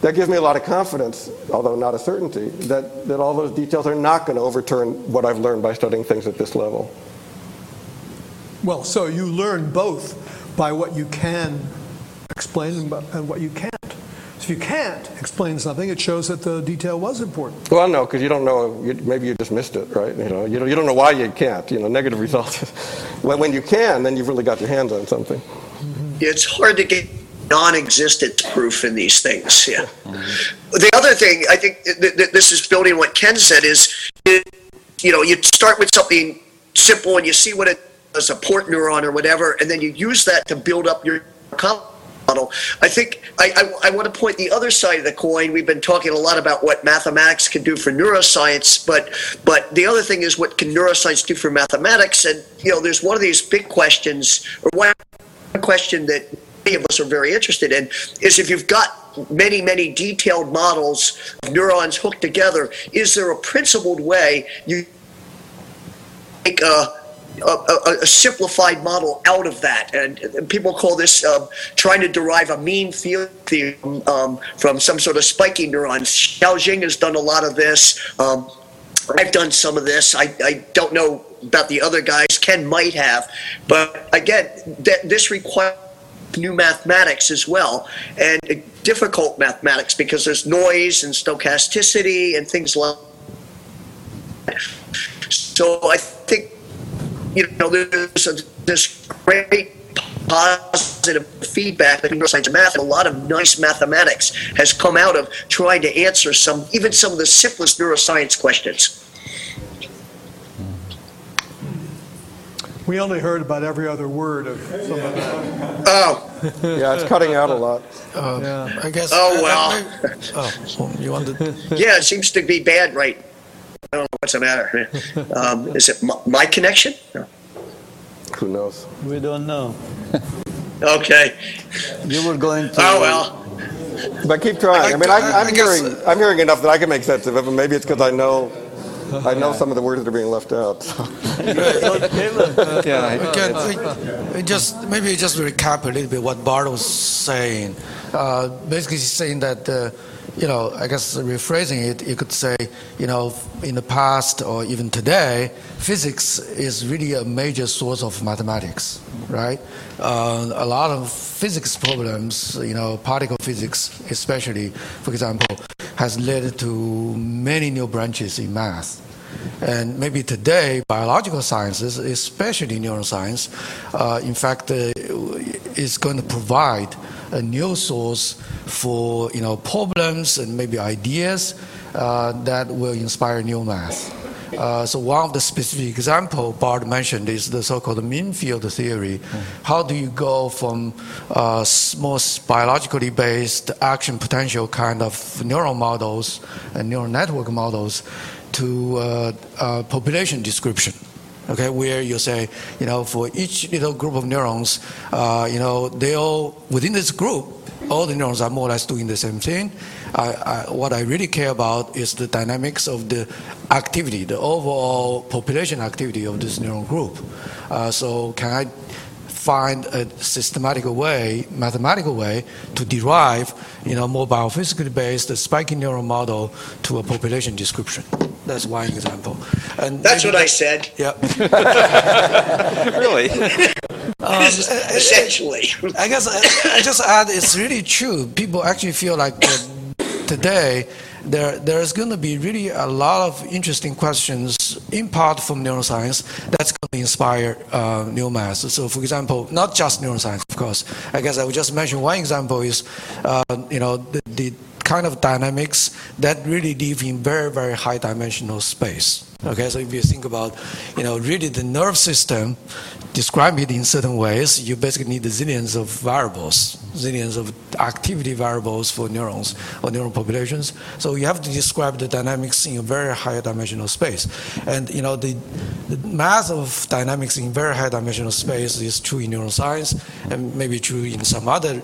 that gives me a lot of confidence, although not a certainty, that all those details are not going to overturn what I've learned by studying things at this level. Well, so you learn both by what you can explain and what you can't. If you can't explain something, it shows that the detail was important. Well, no, because you don't know. Maybe you just missed it, right? You don't know why you can't. You know, negative results. When you can, then you've really got your hands on something. Mm-hmm. It's hard to get non-existent proof in these things. Yeah. Mm-hmm. The other thing I think this is building what Ken said is, you know, you start with something simple and you see what it. A support neuron or whatever, and then you use that to build up your model. I think I want to point the other side of the coin. We've been talking a lot about what mathematics can do for neuroscience, but the other thing is what can neuroscience do for mathematics? And you know, there's one of these big questions, or one question that many of us are very interested in, is if you've got many, many detailed models of neurons hooked together, is there a principled way you make a simplified model out of that, and people call this trying to derive a mean theorem from some sort of spiky neurons. Xiao Jing has done a lot of this. I've done some of this. I don't know about the other guys. Ken might have, but again, this requires new mathematics as well, and difficult mathematics because there's noise and stochasticity and things like that. So I think. You know, there's this great positive feedback that neuroscience and math, and a lot of nice mathematics has come out of trying to answer even some of the simplest neuroscience questions. We only heard about every other word of some of that. Oh. Yeah, it's cutting out a lot. Yeah. I guess. Oh, well. You wanted to... Yeah, it seems to be bad right now. I don't know what's the matter. Is it my connection? No. Who knows? We don't know. Okay. You were going to. Oh well. But keep trying. I mean, I'm hearing enough that I can make sense of it. But maybe it's because I know some of the words that are being left out. So. Yeah. We just recap a little bit what Bart was saying. Basically, he's saying that. You know, I guess rephrasing it, you could say, you know, in the past or even today, physics is really a major source of mathematics, right? A lot of physics problems, you know, particle physics especially, for example, has led to many new branches in math. And maybe today, biological sciences, especially neuroscience, in fact, is going to provide a new source for, you know, problems and maybe ideas that will inspire new math. So one of the specific examples Bard mentioned is the so-called mean field theory. How do you go from more biologically based action potential kind of neural models and neural network models to population description? Okay, where you say, you know, for each little group of neurons, you know, they all, within this group, all the neurons are more or less doing the same thing. What I really care about is the dynamics of the activity, the overall population activity of this neuron group. So can I find a systematic way, mathematical way, to derive, you know, more biophysically based spiking neural model to a population description? That's one example. And that's what I said. Yeah. Really? Essentially. I guess I just add it's really true. People actually feel like today there's going to be really a lot of interesting questions, in part from neuroscience, that's going to inspire new math. So, for example, not just neuroscience, of course. I guess I would just mention one example is, you know, the kind of dynamics that really live in very, very high dimensional space. Okay, so if you think about, you know, really the nerve system, describe it in certain ways, you basically need the zillions of variables, zillions of activity variables for neurons or neural populations. So you have to describe the dynamics in a very high dimensional space. And, you know, the math of dynamics in very high dimensional space is true in neuroscience and maybe true in some other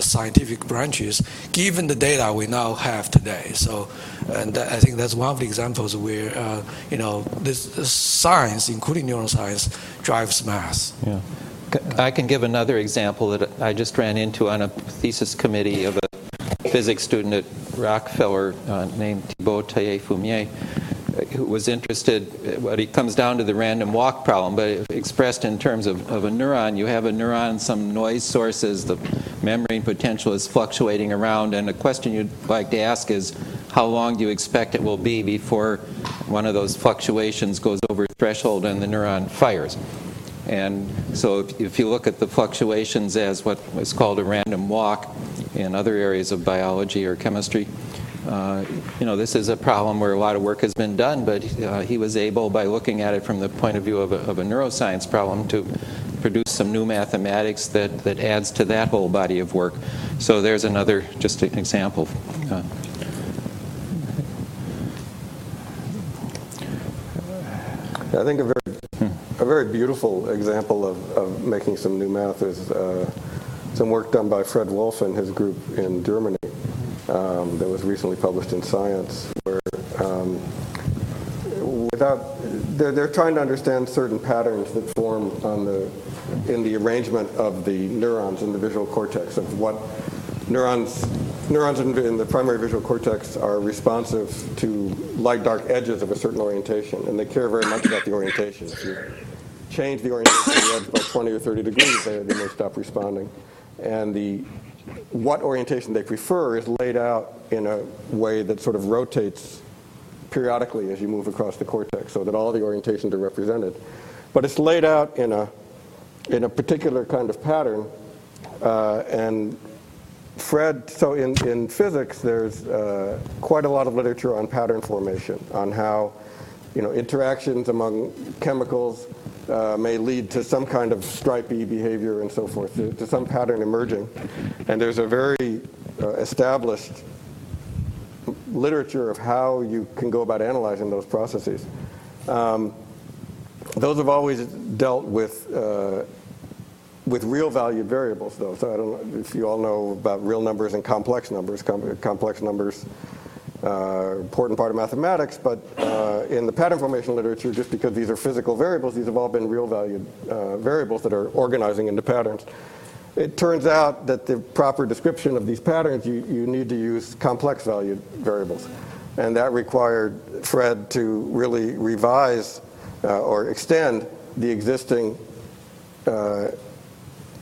scientific branches, given the data we now have today. So, and I think that's one of the examples where, you know, this science, including neuroscience, drives math. Yeah. I can give another example that I just ran into on a thesis committee of a physics student at Rockefeller named Thibaut Taillet-Fumier, who was interested, well, he comes down to the random walk problem, but expressed in terms of a neuron. You have a neuron, some noise sources, the membrane potential is fluctuating around, and a question you'd like to ask is, how long do you expect it will be before one of those fluctuations goes over threshold and the neuron fires? And so if you look at the fluctuations as what is called a random walk in other areas of biology or chemistry, you know, this is a problem where a lot of work has been done, but he was able, by looking at it from the point of view of a neuroscience problem, to produce some new mathematics that adds to that whole body of work. So there's another, just an example. I think a very beautiful example of making some new math is some work done by Fred Wolf and his group in Germany that was recently published in Science, where they're trying to understand certain patterns that form in the arrangement of the neurons in the visual cortex, of what neurons in the primary visual cortex are responsive to light dark edges of a certain orientation, and they care very much about the orientation. If you change the orientation of the edge by 20 or 30 degrees, they may stop responding. And what orientation they prefer is laid out in a way that sort of rotates periodically as you move across the cortex, so that all the orientations are represented. But it's laid out in a particular kind of pattern, and Fred, so in physics, there's quite a lot of literature on pattern formation, on how, you know, interactions among chemicals may lead to some kind of stripy behavior and so forth, to some pattern emerging. And there's a very established literature of how you can go about analyzing those processes. Those have always dealt with real valued variables, though. So I don't know if you all know about real numbers and complex numbers. Complex numbers are important part of mathematics, but in the pattern formation literature, just because these are physical variables, these have all been real valued variables that are organizing into patterns. It turns out that the proper description of these patterns, you need to use complex valued variables. And that required Fred to really revise or extend the existing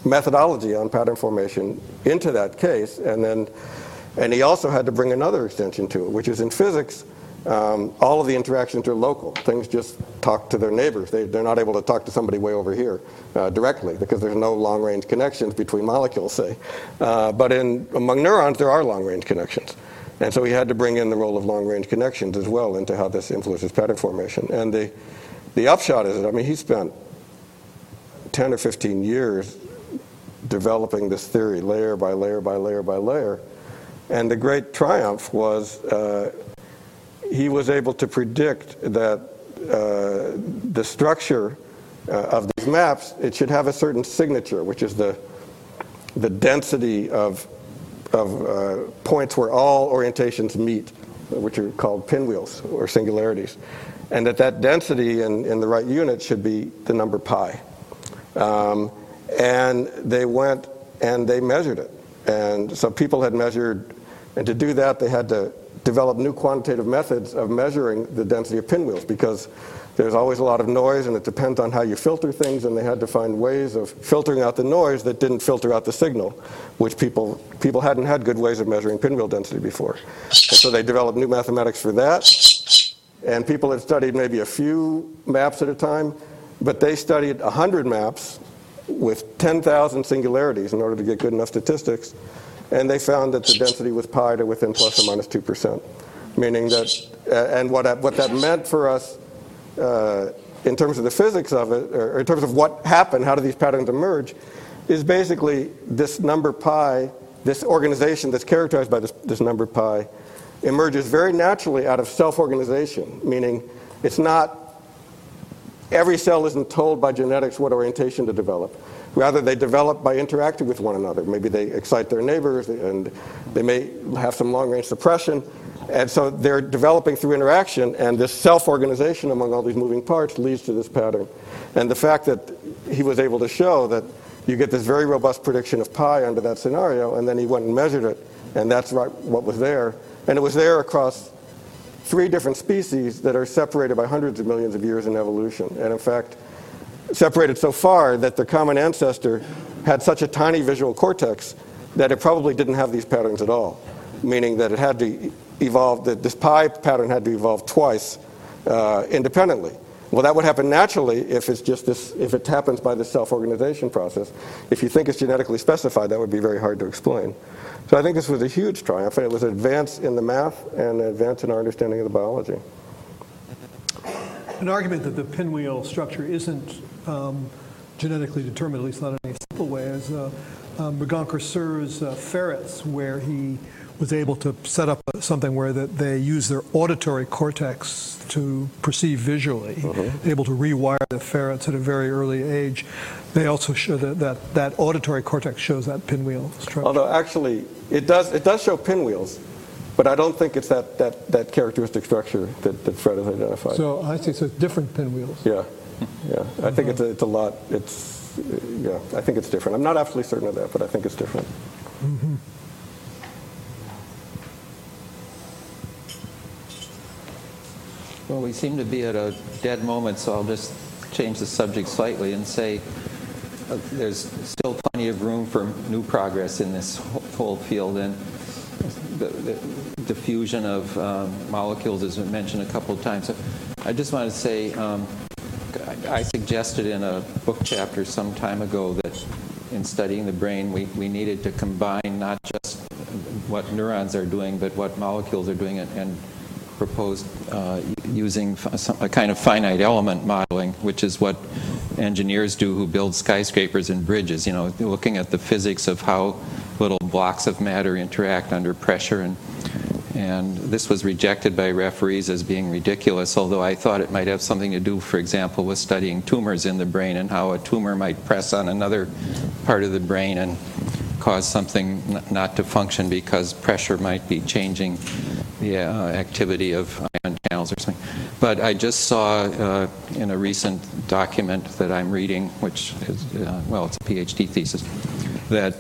methodology on pattern formation into that case, and he also had to bring another extension to it, which is in physics, all of the interactions are local. Things just talk to their neighbors. They're not able to talk to somebody way over here directly, because there's no long-range connections between molecules, say. But among neurons, there are long-range connections. And so he had to bring in the role of long-range connections as well into how this influences pattern formation. And the upshot is that, I mean, he spent 10 or 15 years developing this theory layer by layer by layer by layer. And the great triumph was he was able to predict that the structure of these maps, it should have a certain signature, which is the density of points where all orientations meet, which are called pinwheels or singularities, and that density in the right unit should be the number pi. And they went and they measured it. And so people had measured, and to do that they had to develop new quantitative methods of measuring the density of pinwheels, because there's always a lot of noise and it depends on how you filter things, and they had to find ways of filtering out the noise that didn't filter out the signal, which people hadn't had good ways of measuring pinwheel density before. And so they developed new mathematics for that, and people had studied maybe a few maps at a time, but they studied 100 maps with 10,000 singularities in order to get good enough statistics, and they found that the density was pi to within plus or minus 2%, meaning that, and what that meant for us in terms of the physics of it, or in terms of what happened, how do these patterns emerge, is basically this number pi, this organization that's characterized by this number pi, emerges very naturally out of self-organization, meaning it's not, every cell isn't told by genetics what orientation to develop. Rather, they develop by interacting with one another. Maybe they excite their neighbors, and they may have some long-range suppression. And so they're developing through interaction, and this self-organization among all these moving parts leads to this pattern. And the fact that he was able to show that you get this very robust prediction of pi under that scenario, and then he went and measured it, and that's right what was there. And it was there across 3 different species that are separated by hundreds of millions of years in evolution, and in fact separated so far that their common ancestor had such a tiny visual cortex that it probably didn't have these patterns at all, meaning that it had to evolve, that this pi pattern had to evolve twice independently. Well, that would happen naturally if it's just this, if it happens by the self-organization process. If you think it's genetically specified, that would be very hard to explain. So I think this was a huge triumph, and it was an advance in the math and an advance in our understanding of the biology. An argument that the pinwheel structure isn't genetically determined, at least not in any simple way, is Bergan-Curseur's ferrets, where he was able to set up something where that they use their auditory cortex to perceive visually, able to rewire the ferrets at a very early age. They also show that auditory cortex shows that pinwheel structure. Although actually, it does show pinwheels, but I don't think it's that characteristic structure that Fred has identified. So I see, so it's different pinwheels. Yeah. I think I think it's different. I'm not absolutely certain of that, but I think it's different. Mm-hmm. Well, we seem to be at a dead moment, so I'll just change the subject slightly and say there's still plenty of room for new progress in this whole field, and the diffusion of molecules has been mentioned a couple of times. So I just want to say I suggested in a book chapter some time ago that in studying the brain we needed to combine not just what neurons are doing but what molecules are doing, and proposed using a kind of finite element modeling, which is what engineers do who build skyscrapers and bridges, you know, looking at the physics of how little blocks of matter interact under pressure. And this was rejected by referees as being ridiculous, although I thought it might have something to do, for example, with studying tumors in the brain and how a tumor might press on another part of the brain and cause something not to function because pressure might be changing the activity of ion channels or something. But I just saw in a recent document that I'm reading, which is, it's a PhD thesis, that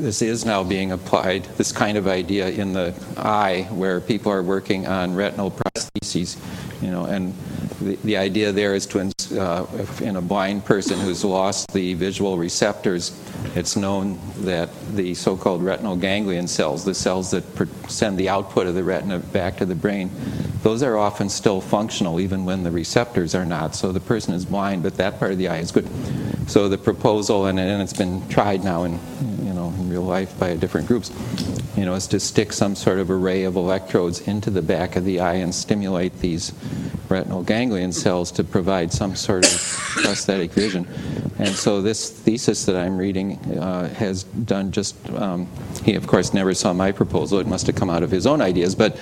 this is now being applied, this kind of idea, in the eye, where people are working on retinal prostheses, you know, and the idea there is to, in a blind person who's lost the visual receptors, it's known that the so-called retinal ganglion cells, the cells that send the output of the retina back to the brain, those are often still functional even when the receptors are not. So the person is blind, but that part of the eye is good. So the proposal, and it's been tried now in in real life by different groups, you know, is to stick some sort of array of electrodes into the back of the eye and stimulate these retinal ganglion cells to provide some sort of prosthetic vision. And so this thesis that I'm reading has done just, he of course never saw my proposal, it must have come out of his own ideas, but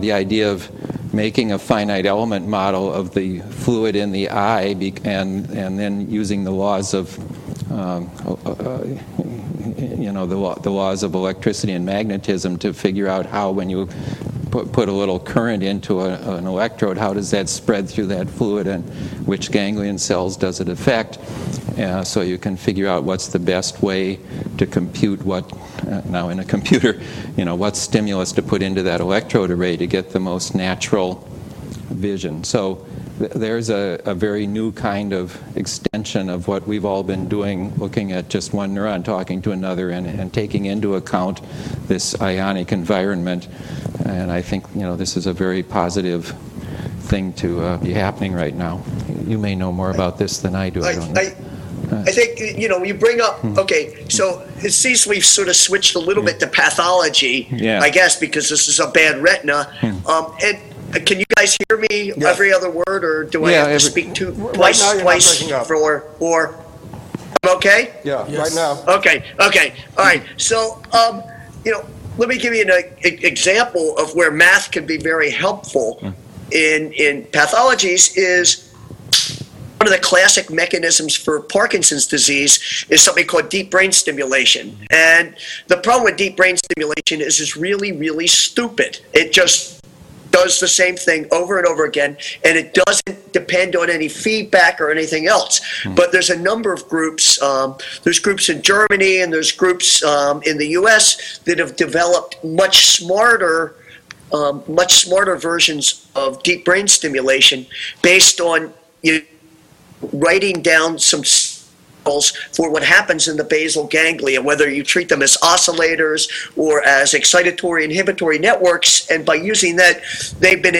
the idea of making a finite element model of the fluid in the eye and then using the laws of the laws of electricity and magnetism to figure out how, when you put a little current into an electrode, how does that spread through that fluid and which ganglion cells does it affect, so you can figure out what's the best way to compute what, now in a computer, you know, what stimulus to put into that electrode array to get the most natural vision. So there's a very new kind of extension of what we've all been doing, looking at just one neuron talking to another and taking into account this ionic environment. And I think, you know, this is a very positive thing to be happening right now. You may know more about this than I do. I don't know. I think, you know, you bring up, okay, so it seems we've sort of switched a little bit to pathology, I guess, because this is a bad retina. And can you guys hear me every other word, or do I have to speak twice or I'm okay? Right now. Okay, all right. So, you know, let me give you an example of where math can be very helpful in pathologies is one of the classic mechanisms for Parkinson's disease is something called deep brain stimulation. And the problem with deep brain stimulation is it's really, really stupid. It just does the same thing over and over again, and it doesn't depend on any feedback or anything else. But there's a number of groups, there's groups in Germany and there's groups in the US that have developed much smarter versions of deep brain stimulation based on writing down some for what happens in the basal ganglia, whether you treat them as oscillators or as excitatory inhibitory networks, and by using that, they've been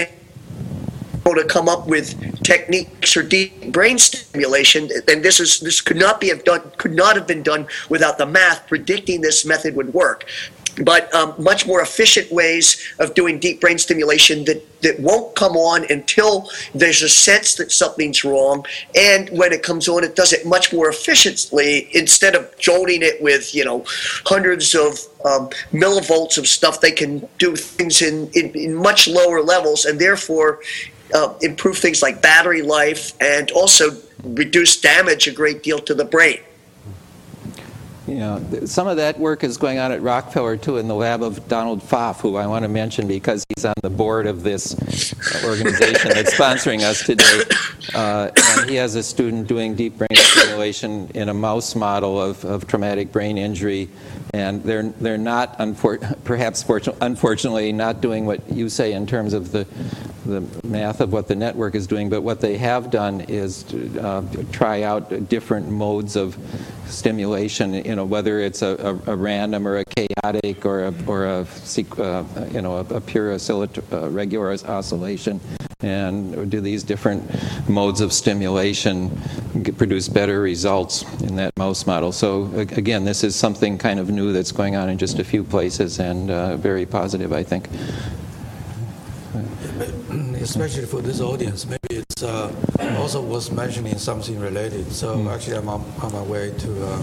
able to come up with techniques for deep brain stimulation. And this could not have been done without the math predicting this method would work. But much more efficient ways of doing deep brain stimulation that won't come on until there's a sense that something's wrong, and when it comes on, it does it much more efficiently instead of jolting it with hundreds of millivolts of stuff. They can do things in much lower levels, and therefore improve things like battery life and also reduce damage a great deal to the brain. Some of that work is going on at Rockefeller, too, in the lab of Donald Pfaff, who I want to mention because he's on the board of this organization that's sponsoring us today. And he has a student doing deep brain stimulation in a mouse model of traumatic brain injury. And they're not, unfortunately, not doing what you say in terms of the math of what the network is doing, but what they have done is to, try out different modes of stimulation, whether it's a random or a chaotic or a pure regular oscillation, and do these different modes of stimulation produce better results in that mouse model. So again, this is something kind of new that's going on in just a few places, and very positive, I think. Especially for this audience, maybe it's also worth mentioning something related. So actually, I'm on my way to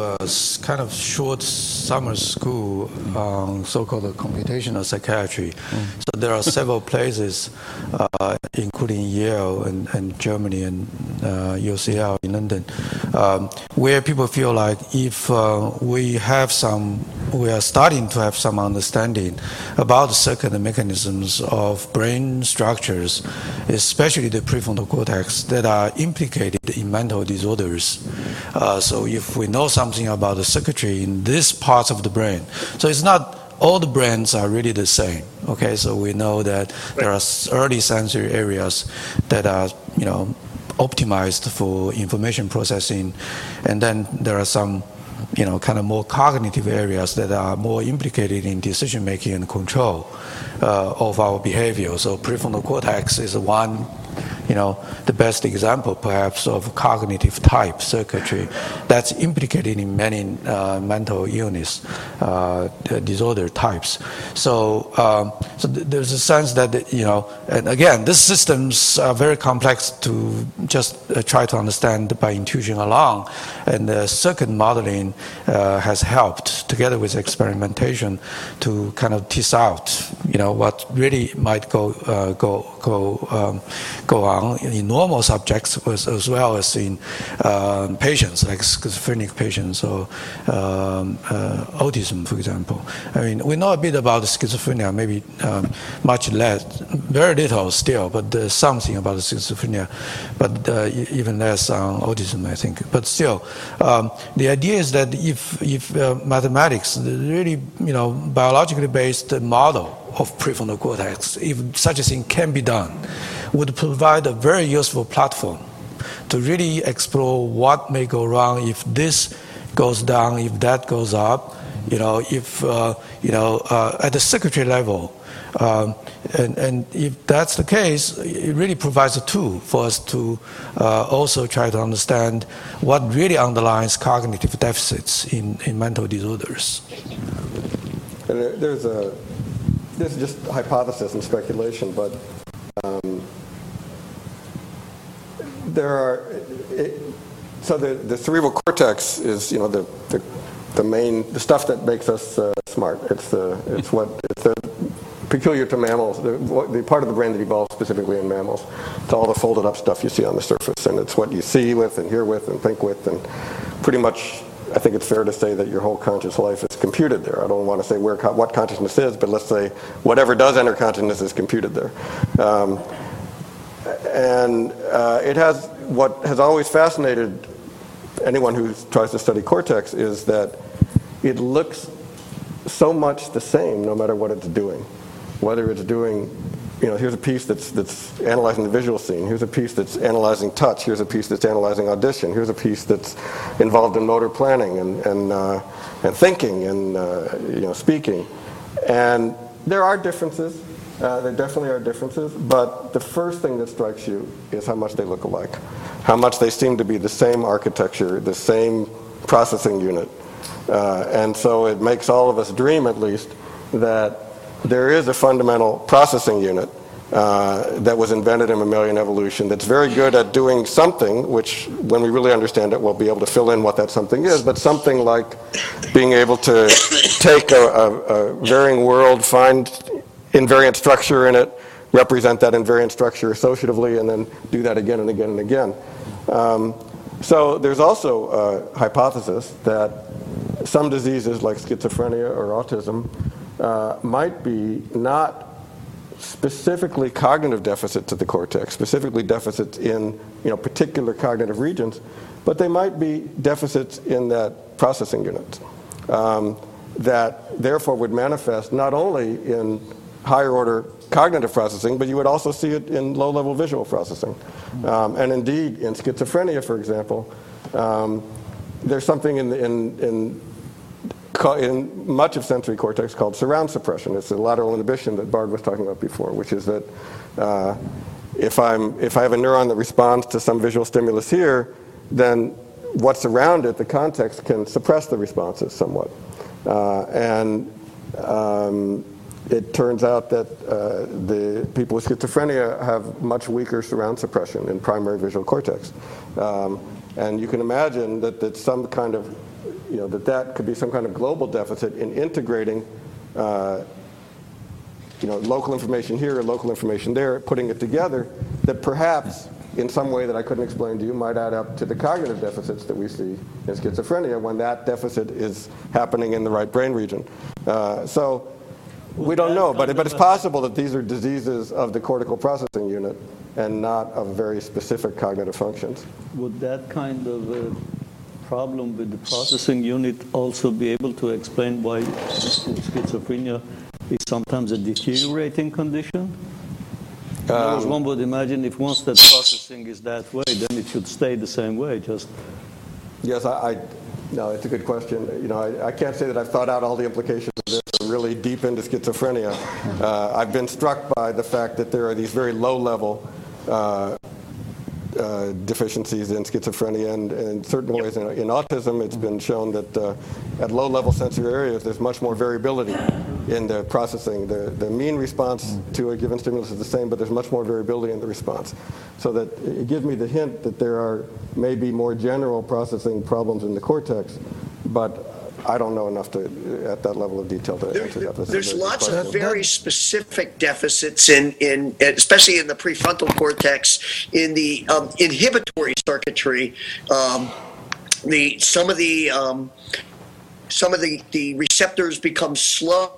a kind of short summer school on so-called computational psychiatry. So there are several places, including Yale and Germany and UCL in London, where people feel like if we are starting to have some understanding about certain mechanisms of brain structures, especially the prefrontal cortex, that are implicated in mental disorders. So if we know something about the circuitry in this part of the brain, so it's not all the brains are really the same. Okay, so we know that there are early sensory areas that are, optimized for information processing, and then there are some kind of more cognitive areas that are more implicated in decision-making and control of our behavior. So prefrontal cortex is one you know, the best example perhaps of cognitive type circuitry that's implicated in many mental illness disorder types. So, there's a sense that, you know, and again, these systems are very complex to just try to understand by intuition alone, and circuit modeling has helped, together with experimentation, to kind of tease out, you know, what really might go on in normal subjects as well as in patients, like schizophrenic patients or autism, for example. I mean, we know a bit about schizophrenia, maybe much less, very little still, but there's something about schizophrenia, but even less on autism, I think. But still, the idea is that if mathematics, really, you know, biologically based model of prefrontal cortex, if such a thing can be done, would provide a very useful platform to really explore what may go wrong if this goes down, if that goes up, you know, if, you know, at the circuitry level. And if that's the case, it really provides a tool for us to also try to understand what really underlies cognitive deficits in mental disorders. And this is just hypothesis and speculation, but the cerebral cortex is, you know, the main, the stuff that makes us smart. It's peculiar to mammals, the part of the brain that evolves specifically in mammals. It's all the folded up stuff you see on the surface, and it's what you see with and hear with and think with, and pretty much I think it's fair to say that your whole conscious life is computed there. I don't want to say where what consciousness is, but let's say whatever does enter consciousness is computed there. It has, what has always fascinated anyone who tries to study cortex is that it looks so much the same no matter what it's doing. Whether it's doing, you know, here's a piece that's analyzing the visual scene, here's a piece that's analyzing touch, here's a piece that's analyzing audition, here's a piece that's involved in motor planning and thinking and you know, speaking. And there are differences. There definitely are differences, but the first thing that strikes you is how much they look alike, how much they seem to be the same architecture, the same processing unit. And so it makes all of us dream, at least, that there is a fundamental processing unit that was invented in mammalian evolution that's very good at doing something, which, when we really understand it, we'll be able to fill in what that something is, but something like being able to take a varying world, find invariant structure in it, represent that invariant structure associatively, and then do that again and again and again. So there's also a hypothesis that some diseases like schizophrenia or autism might be not specifically cognitive deficits of the cortex, specifically deficits in, you know, particular cognitive regions, but they might be deficits in that processing unit that therefore would manifest not only in higher order cognitive processing, but you would also see it in low level visual processing. And indeed, in schizophrenia, for example, there's something in much of sensory cortex called surround suppression. It's the lateral inhibition that Bard was talking about before, which is that if I have a neuron that responds to some visual stimulus here, then what's around it, the context, can suppress the responses somewhat. It turns out that the people with schizophrenia have much weaker surround suppression in primary visual cortex. And you can imagine that some kind of, you know, that could be some kind of global deficit in integrating, you know, local information here, local information there, putting it together, that perhaps in some way that I couldn't explain to you might add up to the cognitive deficits that we see in schizophrenia when that deficit is happening in the right brain region. So we don't know, but it's possible that these are diseases of the cortical processing unit and not of very specific cognitive functions. Would that kind of problem with the processing unit also be able to explain why schizophrenia is sometimes a deteriorating condition? Because one would imagine if once that processing is that way, then it should stay the same way. Just yes, no, it's a good question. You know, I can't say that I've thought out all the implications of this. I'm really deep into schizophrenia. I've been struck by the fact that there are these very low-level deficiencies in schizophrenia, and in certain ways in autism, it's been shown that at low-level sensory areas, there's much more variability in the processing. The mean response to a given stimulus is the same, but there's much more variability in the response. So that it gives me the hint that there are maybe more general processing problems in the cortex, but I don't know enough to, at that level of detail, to answer that. There's lots of very specific deficits in especially in the prefrontal cortex, in the inhibitory circuitry. Some of the receptors become slow.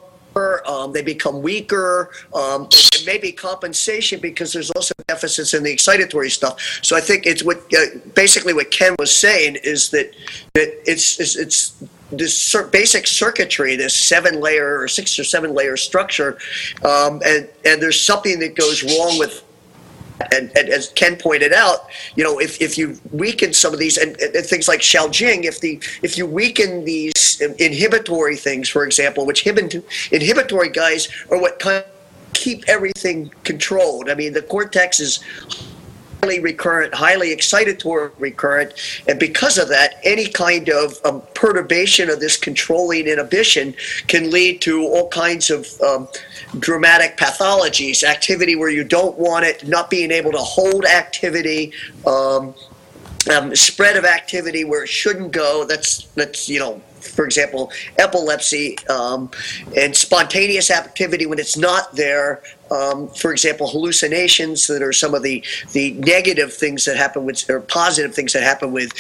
They become weaker. It may be compensation because there's also deficits in the excitatory stuff. So I think it's what basically what Ken was saying is that it's this basic circuitry, this 7-layer or 6 or 7-layer structure, and there's something that goes wrong with. And as Ken pointed out, you know, if you weaken some of these and things like Xiao Jing, if you weaken these inhibitory things, for example, which inhibitory guys are what kind of keep everything controlled. I mean, the cortex is highly recurrent, highly excitatory recurrent, and because of that, any kind of perturbation of this controlling inhibition can lead to all kinds of dramatic pathologies, activity where you don't want it, not being able to hold activity, spread of activity where it shouldn't go. That's you know, for example, epilepsy, and spontaneous activity when it's not there. For example, hallucinations that are some of the negative things that happen with, or positive things that happen with.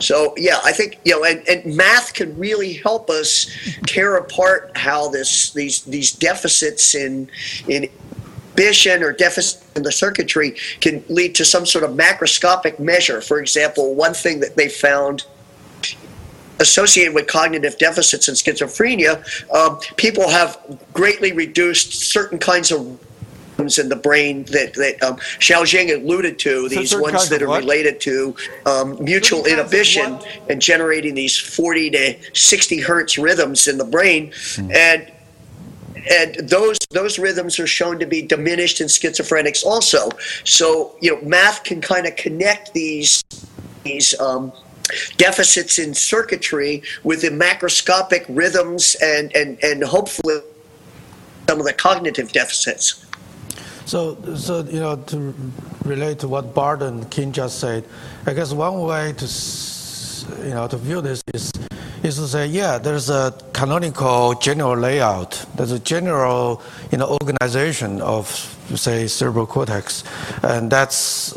So yeah, I think, you know, and math can really help us tear apart how these deficits in inhibition or deficit in the circuitry can lead to some sort of macroscopic measure. For example, one thing that they found associated with cognitive deficits in schizophrenia, people have greatly reduced certain kinds of rhythms in the brain that Xiao Jing alluded to, these ones that are related to mutual inhibition and generating these 40 to 60 hertz rhythms in the brain. Mm. And those rhythms are shown to be diminished in schizophrenics also. So, you know, math can kind of connect these deficits in circuitry with the macroscopic rhythms and hopefully some of the cognitive deficits. So you know, to relate to what Bard and King just said, I guess one way to, you know, to view this is to say, yeah, there's a canonical general layout, there's a general, you know, organization of, say, cerebral cortex, and that's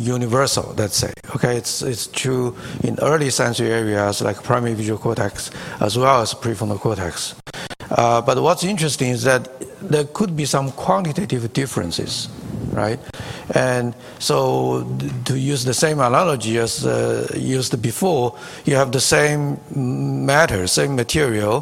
universal, let's say. Okay, it's true in early sensory areas like primary visual cortex as well as prefrontal cortex. But what's interesting is that there could be some quantitative differences, right? And so to use the same analogy as used before, you have the same matter, same material,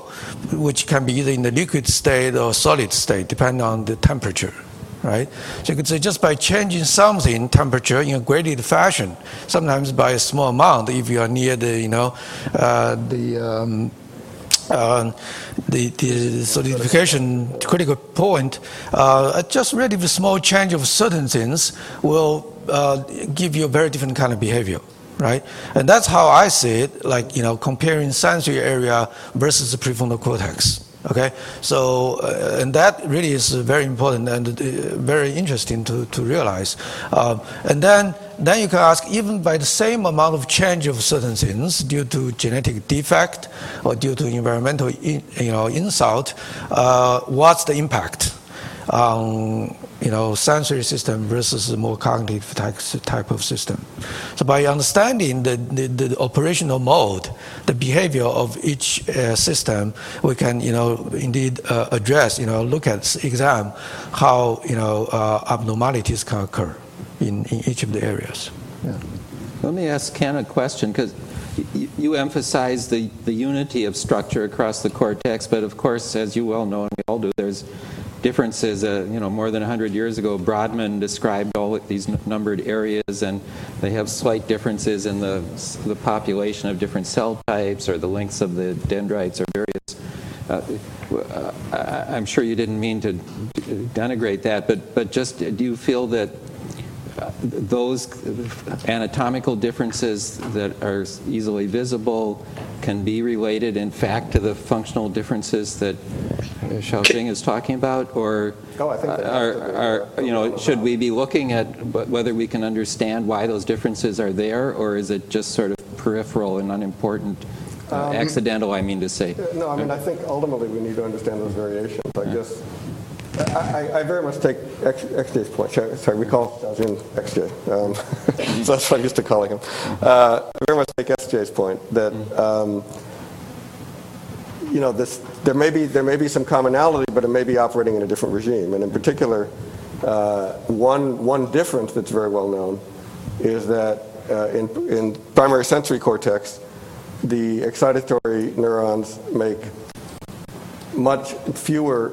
which can be either in the liquid state or solid state, depending on the temperature. Right? So you could say just by changing something, temperature, in a graded fashion, sometimes by a small amount, if you are near the solidification critical point, just relatively small change of certain things will give you a very different kind of behavior. Right? And that's how I see it, like, you know, comparing sensory area versus the prefrontal cortex. Okay, so and that really is very important and very interesting to realize. And then you can ask, even by the same amount of change of certain things due to genetic defect or due to environmental insult, what's the impact on sensory system versus a more cognitive type of system? So by understanding the operational mode, the behavior of each system, we can indeed address, look at, examine how abnormalities can occur in each of the areas. Yeah. Let me ask Ken a question, because you emphasize the unity of structure across the cortex, but of course, as you well know, and we all do, there's differences. More than 100 years ago, Brodmann described all of these numbered areas, and they have slight differences in the population of different cell types, or the lengths of the dendrites, or various. I'm sure you didn't mean to denigrate that, but just do you feel that those anatomical differences that are easily visible can be related, in fact, to the functional differences that Xiao Jing is talking about, or should we be looking at whether we can understand why those differences are there, or is it just sort of peripheral and unimportant? Accidental, I mean to say. No, I mean, I think ultimately we need to understand those variations. I very much take XJ's point. Sorry, we call Xiaojun XJ. So that's what I'm used to calling him. I very much take SJ's point that there may be some commonality, but it may be operating in a different regime. And in particular, one difference that's very well known is that in primary sensory cortex, the excitatory neurons make much fewer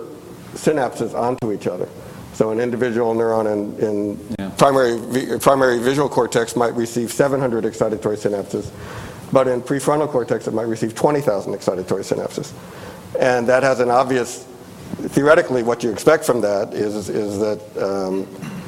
synapses onto each other. So an individual neuron in primary visual cortex might receive 700 excitatory synapses, but in prefrontal cortex it might receive 20,000 excitatory synapses. And that has an obvious, theoretically what you expect from that is that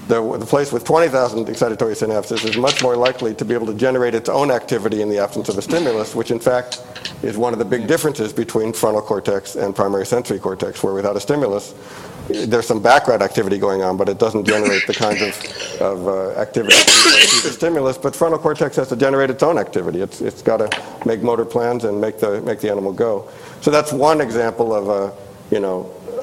the place with 20,000 excitatory synapses is much more likely to be able to generate its own activity in the absence of a stimulus, which in fact is one of the big differences between frontal cortex and primary sensory cortex, where without a stimulus, there's some background activity going on, but it doesn't generate the kinds of activity through the stimulus. But frontal cortex has to generate its own activity. It's got to make motor plans and make the animal go. So that's one example of a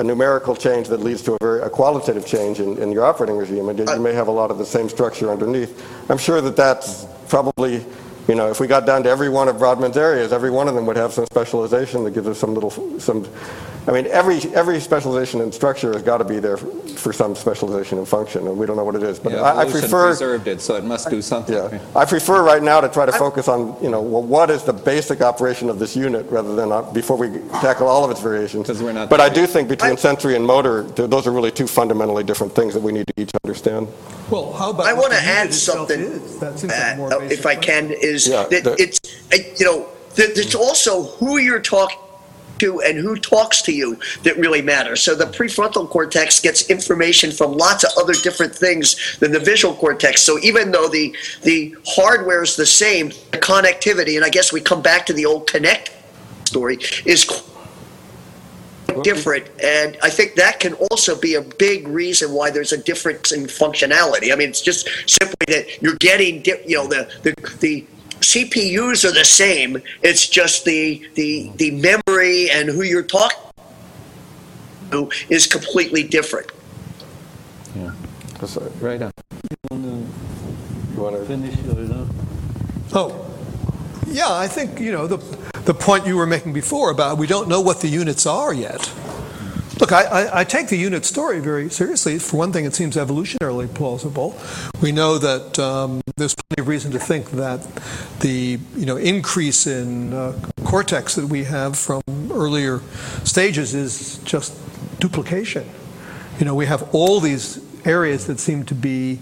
numerical change that leads to a qualitative change in your operating regime, and you may have a lot of the same structure underneath. I'm sure that's probably, if we got down to every one of Brodmann's areas, every one of them would have some specialization that gives us every specialization in structure has got to be there for some specialization in function, and we don't know what it is. But I prefer preserved it, so it must do something. Yeah, I prefer right now to try to focus on what is the basic operation of this unit rather than before we tackle all of its variations. But I do think between sensory and motor, those are really two fundamentally different things that we need to each understand. Well, how about I want to add something, if I can. It's also who you're talking to and who talks to you that really matters. So the prefrontal cortex gets information from lots of other different things than the visual cortex. So even though the hardware is the same, the connectivity, and I guess we come back to the old connect story, is different, and I think that can also be a big reason why there's a difference in functionality. I mean, it's just simply that you're getting, the CPUs are the same. It's just the memory and who you're talking to is completely different. Yeah, right on. You want to finish it up? Oh. Yeah, I think, the point you were making before about we don't know what the units are yet. Look, I take the unit story very seriously. For one thing, it seems evolutionarily plausible. We know that there's plenty of reason to think that the increase in cortex that we have from earlier stages is just duplication. We have all these areas that seem to be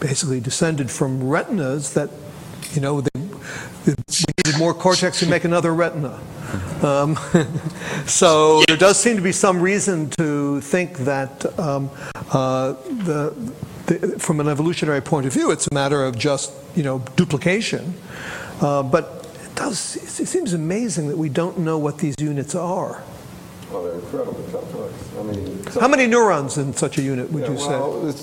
basically descended from retinas that, we needed more cortex to make another retina. So there does seem to be some reason to think that from an evolutionary point of view, it's a matter of just duplication. But it seems amazing that we don't know what these units are. Well, they're incredibly complex. How many neurons in such a unit would you say?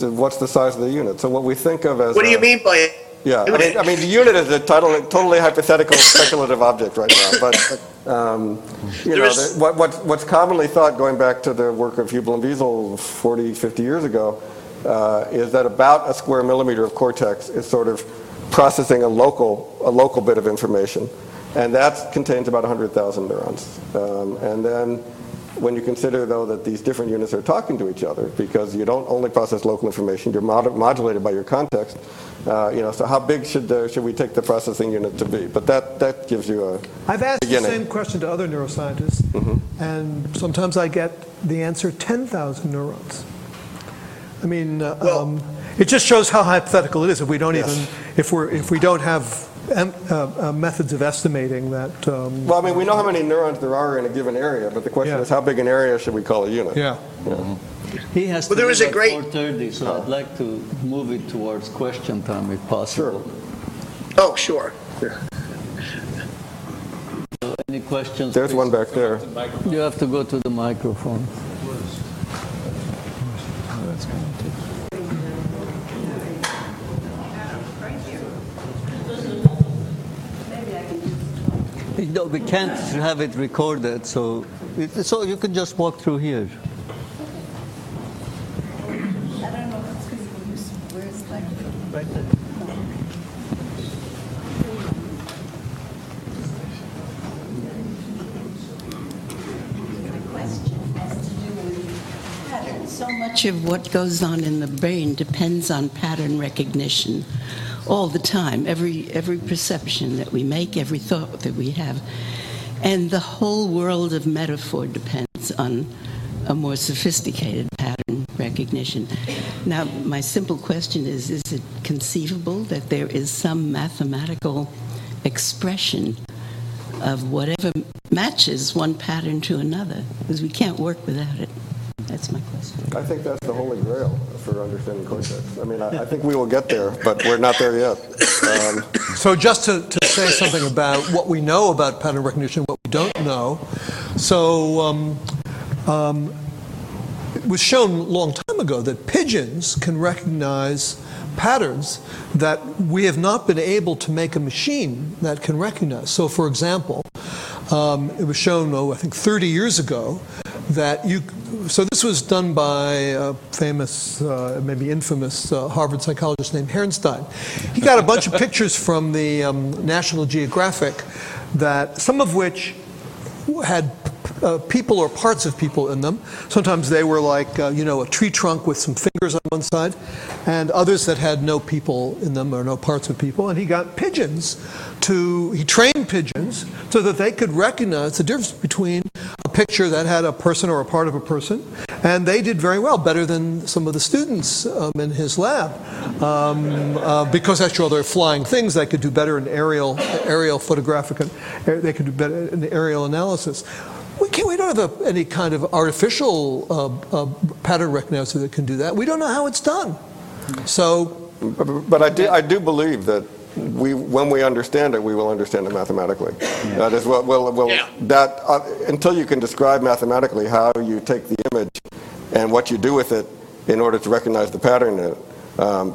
What's the size of the unit? So what we think of as... What do you mean by it? Yeah, I mean, the unit is a totally hypothetical, speculative object right now. But what's commonly thought, going back to the work of Hubel and Wiesel 40, 50 years ago, is that about a square millimeter of cortex is sort of processing a local bit of information, and that contains about 100,000 neurons. And then, when you consider though that these different units are talking to each other, because you don't only process local information, you're modulated by your context. So how big should we take the processing unit to be? But that gives you a I've asked beginning. The same question to other neuroscientists, and sometimes I get the answer 10,000 neurons. It just shows how hypothetical it is if we don't have methods of estimating that? Well, I mean, we know how many neurons there are in a given area, but the question is, how big an area should we call a unit? Yeah. He has to leave at 4:30, so I'd like to move it towards question time, if possible. Sure. Oh, sure. Yeah. So any questions? There's one back there. You have to go to the microphone. No, we can't have it recorded, so you can just walk through here. Much of what goes on in the brain depends on pattern recognition all the time, every perception that we make, every thought that we have. And the whole world of metaphor depends on a more sophisticated pattern recognition. Now, my simple question is it conceivable that there is some mathematical expression of whatever matches one pattern to another? Because we can't work without it. That's my question. I think that's the holy grail for understanding cortex. I mean, I think we will get there, but we're not there yet. So just to say something about what we know about pattern recognition, what we don't know. So it was shown a long time ago that pigeons can recognize patterns that we have not been able to make a machine that can recognize. So, for example, it was shown, I think, 30 years ago that you... So this was done by a famous, maybe infamous Harvard psychologist named Herrnstein. He got a bunch of pictures from the National Geographic, that some of which had people or parts of people in them. Sometimes they were like, a tree trunk with some fingers on one side, and others that had no people in them or no parts of people. And he got pigeons he trained pigeons so that they could recognize the difference between a picture that had a person or a part of a person. And they did very well, better than some of the students in his lab, because actually they're flying things. They could do better in aerial photographic, they could do better in aerial analysis. We don't have any kind of artificial pattern recognizer that can do that. We don't know how it's done. So, but I do believe that when we understand it, we will understand it mathematically. Yeah. That is what until you can describe mathematically how you take the image and what you do with it in order to recognize the pattern in it,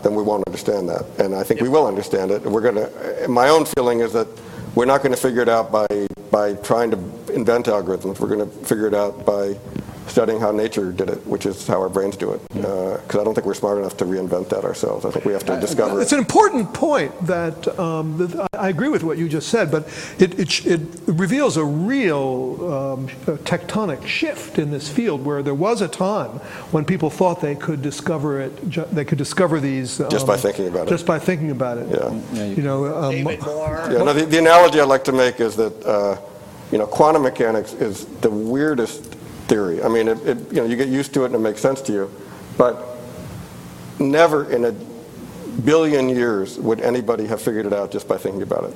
then we won't understand that. And I think we will understand it. My own feeling is that we're not going to figure it out by trying to invent algorithms. We're going to figure it out by studying how nature did it, which is how our brains do it. Because I don't think we're smart enough to reinvent that ourselves. I think we have to discover it. It's an important point that I agree with what you just said, but it reveals a real tectonic shift in this field, where there was a time when people thought they could discover it. They could discover these just by thinking about it. Just by thinking about it. Yeah. David Moore. Yeah. No, the analogy I like to make is that quantum mechanics is the weirdest theory. I mean, you get used to it and it makes sense to you, but never in a billion years would anybody have figured it out just by thinking about it.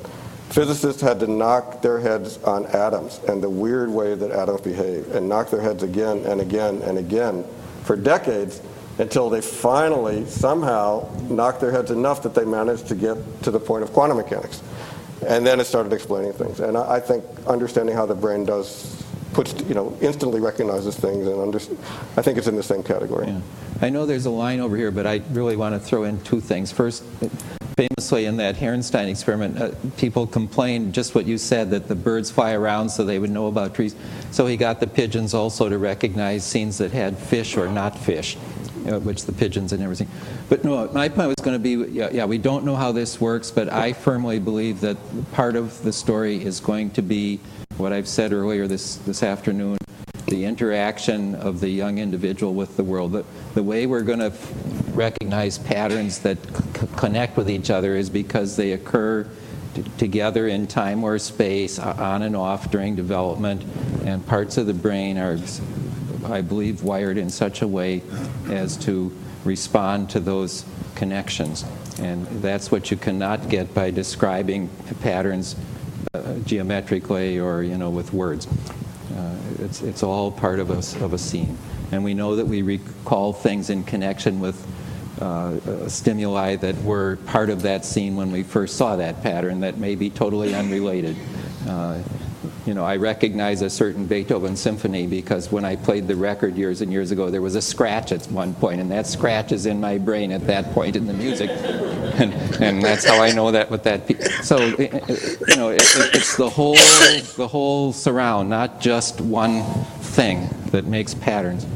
Physicists had to knock their heads on atoms and the weird way that atoms behave, and knock their heads again and again and again for decades, until they finally somehow knocked their heads enough that they managed to get to the point of quantum mechanics. And then it started explaining things. And I think understanding how the brain instantly recognizes things, and I think it's in the same category. Yeah. I know there's a line over here, but I really want to throw in two things. First, famously in that Herrnstein experiment, people complained, just what you said, that the birds fly around so they would know about trees. So he got the pigeons also to recognize scenes that had fish or not fish, which the pigeons had never seen. But no, my point was going to be, we don't know how this works, but I firmly believe that part of the story is going to be what I've said earlier this afternoon, the interaction of the young individual with the world. The way we're going to recognize patterns that connect with each other is because they occur together in time or space, on and off during development, and parts of the brain are, I believe, wired in such a way as to respond to those connections. And that's what you cannot get by describing patterns geometrically or, you know, with words. It's all part of a scene. And we know that we recall things in connection with stimuli that were part of that scene when we first saw that pattern that may be totally unrelated. You know, I recognize a certain Beethoven symphony because when I played the record years and years ago, there was a scratch at one point, and that scratch is in my brain at that point in the music, and that's how I know that with that piece. So, you know, it's the whole surround, not just one thing that makes patterns.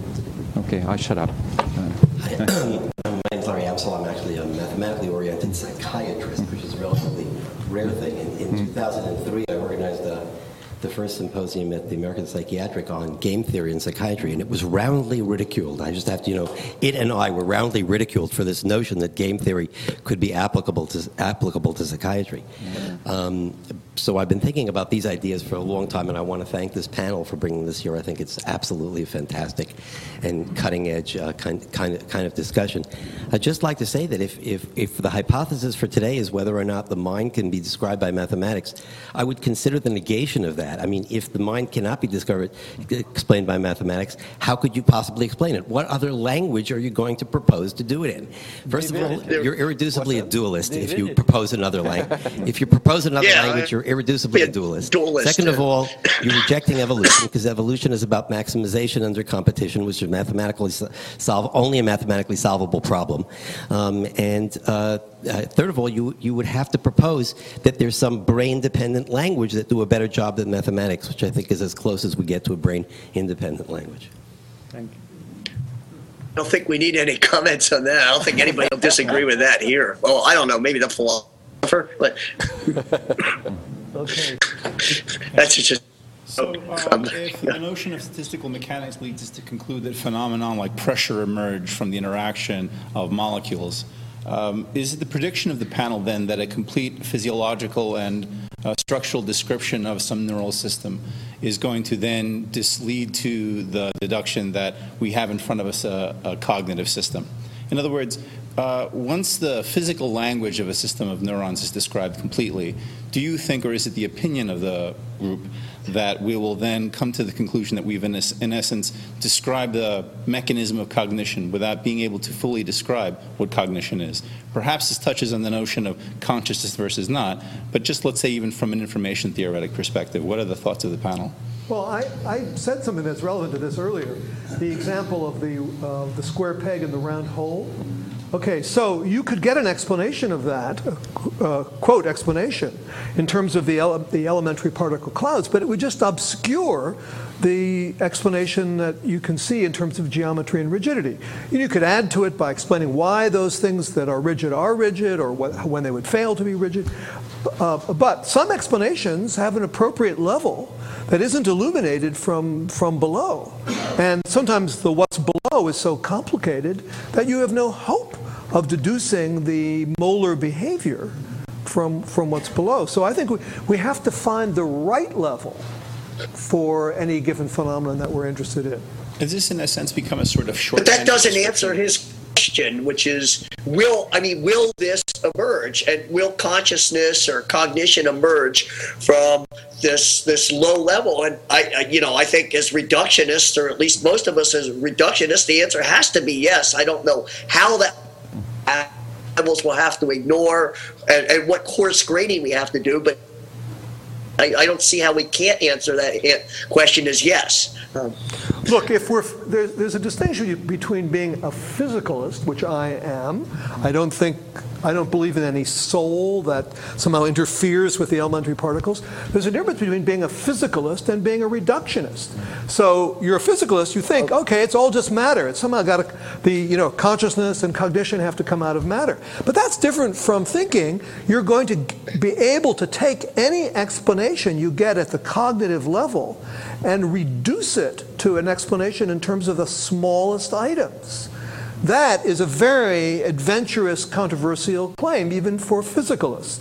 Okay, I'll shut up. My name's Larry Amsel. I'm actually a mathematically oriented psychiatrist, which is a relatively rare thing. In 2003, I organized the first symposium at the American Psychiatric on game theory and psychiatry, and it was roundly ridiculed. I just have to, you know, it and I were roundly ridiculed for this notion that game theory could be applicable to psychiatry. So I've been thinking about these ideas for a long time, and I want to thank this panel for bringing this here. I think it's absolutely fantastic and cutting-edge kind of discussion. I'd just like to say that if the hypothesis for today is whether or not the mind can be described by mathematics, I would consider the negation of that. I mean, if the mind cannot be explained by mathematics, how could you possibly explain it? What other language are you going to propose to do it in? First of all, you're irreducibly a dualist if you propose another language. If you propose another language, you're irreducibly a dualist. Second of all, you're rejecting evolution because evolution is about maximization under competition, which is mathematically solve only a mathematically solvable problem. Third of all, you would have to propose that there's some brain-dependent language that do a better job than mathematics, which I think is as close as we get to a brain-independent language. Thank you. I don't think we need any comments on that. I don't think anybody will disagree with that here. Oh, I don't know. Maybe the philosopher. Okay. That's just. So if the notion of statistical mechanics leads us to conclude that phenomenon like pressure emerge from the interaction of molecules, is it the prediction of the panel then that a complete physiological and structural description of some neural system is going to then lead to the deduction that we have in front of us a cognitive system? In other words, once the physical language of a system of neurons is described completely, do you think, or is it the opinion of the group, that we will then come to the conclusion that we've, in essence, described the mechanism of cognition without being able to fully describe what cognition is? Perhaps this touches on the notion of consciousness versus not, but just let's say even from an information theoretic perspective, what are the thoughts of the panel? Well, I said something that's relevant to this earlier, the example of the square peg and the round hole. Okay, so you could get an explanation of that, quote, explanation, in terms of the elementary particle clouds, but it would just obscure the explanation that you can see in terms of geometry and rigidity. And you could add to it by explaining why those things that are rigid, or when they would fail to be rigid. But some explanations have an appropriate level that isn't illuminated from below. And sometimes the what's below is so complicated that you have no hope of deducing the molar behavior from what's below. So I think we have to find the right level for any given phenomenon that we're interested in. Does this, in a sense, become a sort of short? But that doesn't answer his question, which is, will this emerge, and will consciousness or cognition emerge from this low level? And I think as reductionists, or at least most of us as reductionists, the answer has to be yes. I don't know how that levels will have to ignore, and what coarse grading we have to do, but I don't see how we can't answer that question as yes. Look, if there's a distinction between being a physicalist, which I am. I don't believe in any soul that somehow interferes with the elementary particles. There's a difference between being a physicalist and being a reductionist. So you're a physicalist, you think, okay, it's all just matter. It's somehow got consciousness and cognition have to come out of matter. But that's different from thinking you're going to be able to take any explanation you get at the cognitive level and reduce it to an explanation in terms of the smallest items. That is a very adventurous, controversial claim, even for physicalists.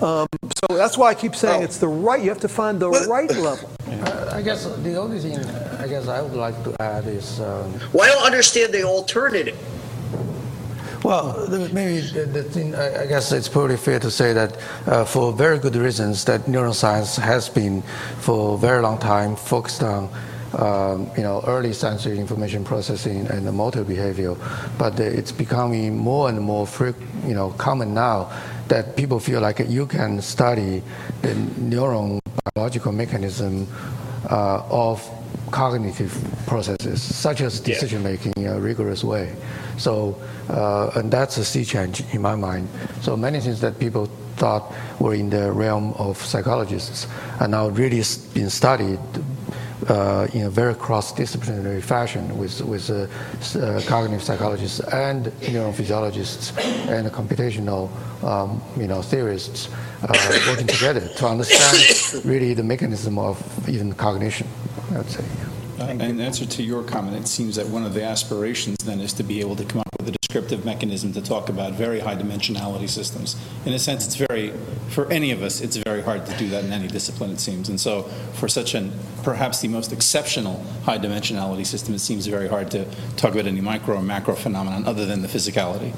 So that's why I keep saying it's the right. You have to find the right level. I guess the only thing I would like to add is. Well, I don't understand the alternative. Well, maybe the thing, I guess it's probably fair to say that for very good reasons that neuroscience has been for a very long time focused on early sensory information processing and the motor behavior, but it's becoming more and more common now that people feel like you can study the neurobiological mechanism of cognitive processes, such as decision-making in a rigorous way. So, and that's a sea change in my mind. So many things that people thought were in the realm of psychologists are now really being studied in a very cross-disciplinary fashion with cognitive psychologists and neurophysiologists and computational theorists working together to understand really the mechanism of even cognition, I would say. In answer to your comment, it seems that one of the aspirations then is to be able to come up with a descriptive mechanism to talk about very high dimensionality systems. In a sense, for any of us, it's very hard to do that in any discipline, it seems. And so for such an, perhaps the most exceptional high dimensionality system, it seems very hard to talk about any micro or macro phenomenon other than the physicality.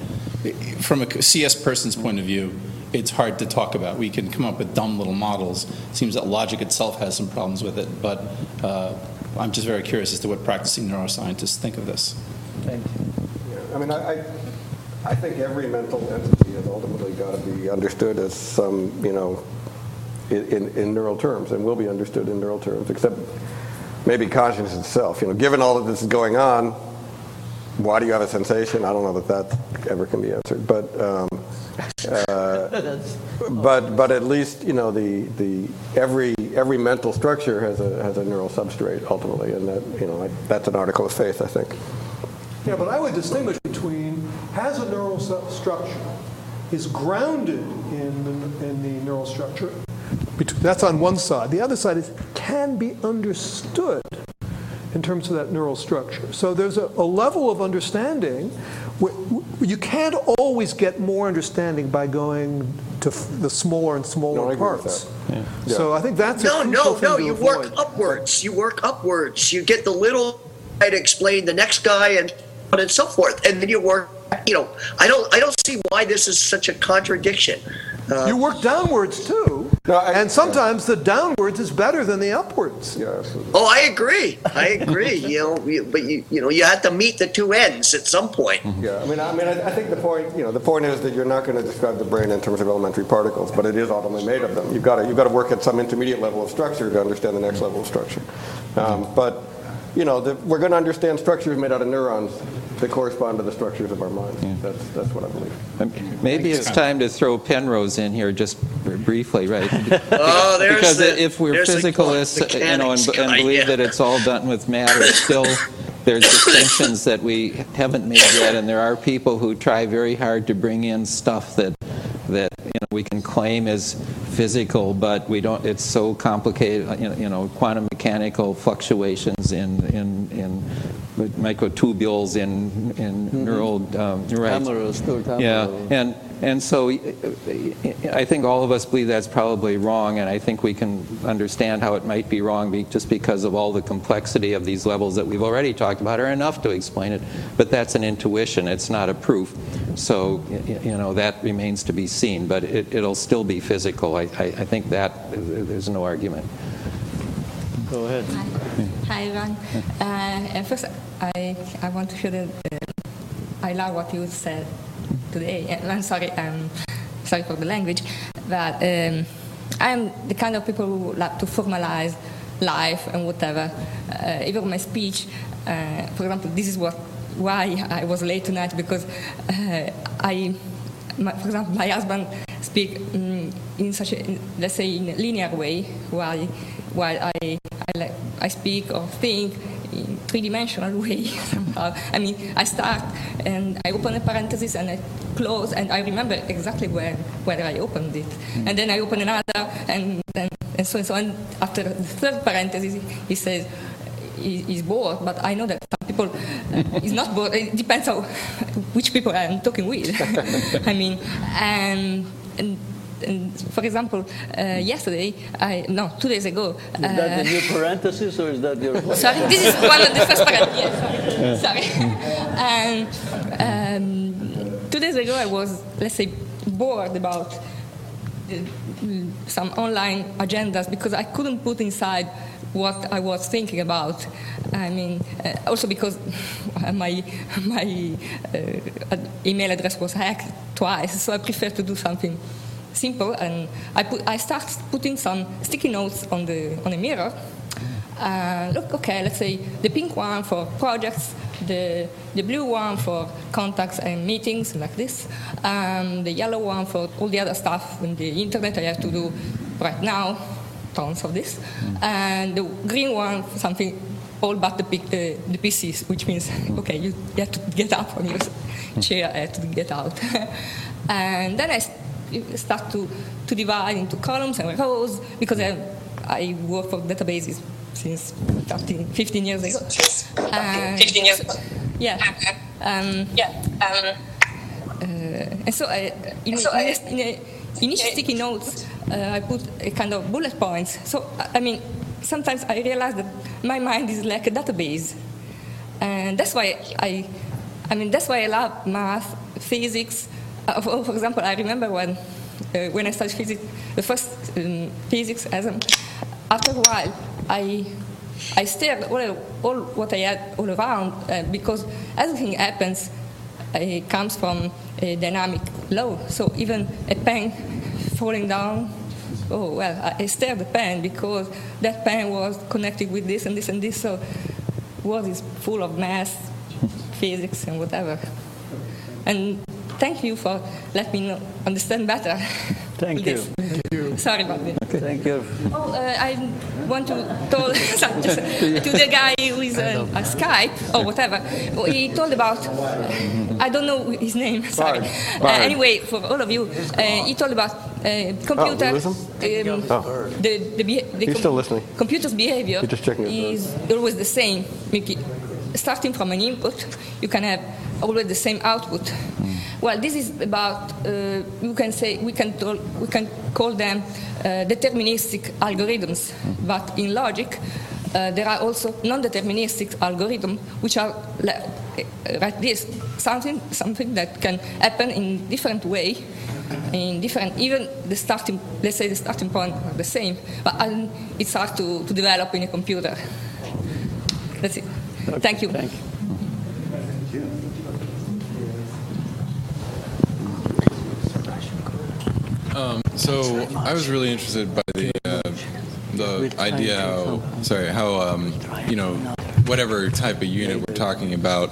From a CS person's point of view, it's hard to talk about. We can come up with dumb little models. It seems that logic itself has some problems with it, but I'm just very curious as to what practicing neuroscientists think of this. Thank you. Yeah, I mean, I think every mental entity has ultimately got to be understood as some, in neural terms, and will be understood in neural terms, except maybe consciousness itself. Given all of this is going on, why do you have a sensation? I don't know that ever can be answered, but. But at least the every mental structure has a neural substrate ultimately, and that that's an article of faith, I think. Yeah, but I would distinguish between has a neural structure, is grounded in the neural structure. That's on one side. The other side is can be understood in terms of that neural structure. So there's a level of understanding. You can't always get more understanding by going to the smaller and smaller parts. Yeah. So I think that's you work upwards. You work upwards. You get the little guy to explain the next guy and so forth, and then you work. I don't see why this is such a contradiction. You work downwards too. And sometimes the downwards is better than the upwards. Yeah, oh, I agree. You have to meet the two ends at some point. Yeah, I mean, I think the point is that you're not going to describe the brain in terms of elementary particles, but it is ultimately made of them. You've got to work at some intermediate level of structure to understand the next level of structure. We're going to understand structures made out of neurons that correspond to the structures of our minds. Yeah. That's what I believe. Maybe it's time to throw Penrose in here just briefly, right? Because if we're physicalists, and believe that it's all done with matter, still there's distinctions that we haven't made yet, and there are people who try very hard to bring in stuff that we can claim is physical, but we don't. It's so complicated. Quantum mechanical fluctuations in microtubules in neural neurites. Yeah, and so I think all of us believe that's probably wrong, and I think we can understand how it might be wrong just because of all the complexity of these levels that we've already talked about are enough to explain it. But that's an intuition; it's not a proof. So that remains to be seen, but it'll still be physical. I think that there's no argument. Go ahead. Hi, Ron. First, I want to hear I love what you said today. I'm sorry. Sorry for the language, but I'm the kind of people who like to formalize life and whatever. Even my speech, for example, this is why I was late tonight because for example, my husband speaks in such a, let's say, in a linear way, while I speak or think in three-dimensional way somehow. I mean, I start and I open a parenthesis and I close and I remember exactly where I opened it. And then I open another and so on. After the third parenthesis, he says, is bored, but I know that some people is not bored. It depends on which people I'm talking with. I mean, and for example, two days ago. Is that the new parenthesis or is that your? Sorry, this is one of the first parentheses. Sorry. 2 days ago, I was, let's say, bored about some online agendas because I couldn't put inside what I was thinking about. I mean, also because my email address was hacked twice, so I prefer to do something simple. And I started putting some sticky notes on the mirror. Look, okay, let's say the pink one for projects, the blue one for contacts and meetings, like this, the yellow one for all the other stuff on the internet I have to do right now, tons of this, and the green one for something all but the PCs, which means, okay, you have to get up from your chair, I have to get out. And then I start to divide into columns and rows, because I work for databases since 15 years ago. And so in initial sticky notes, I put a kind of bullet points. So, I mean, sometimes I realize that my mind is like a database. And that's why I love math, physics. For example, I remember when I studied physics, the first physics, after a while, I stared all what I had all around because everything happens. It comes from a dynamic law. So even a pen falling down, I stared at the pen because that pen was connected with this and this and this. So what is full of math, physics, and whatever. And thank you for letting me understand better. Thank you. Thank you. Sorry about that. Okay. Thank you. I want to tell to the guy who is on Skype or whatever. He told about I don't know his name. Sorry. Bard. Anyway, for all of you, he told about computers. He's still listening. Computer's behavior is always the same. Starting from an input, you can have always the same output. Well, this is about we can call them deterministic algorithms, but in logic there are also non-deterministic algorithms, which are like this, something that can happen in different way, even the starting point are the same, but it's hard to develop in a computer. That's it. Okay, thank you. Thank you. So I was really interested by the idea whatever type of unit we're talking about,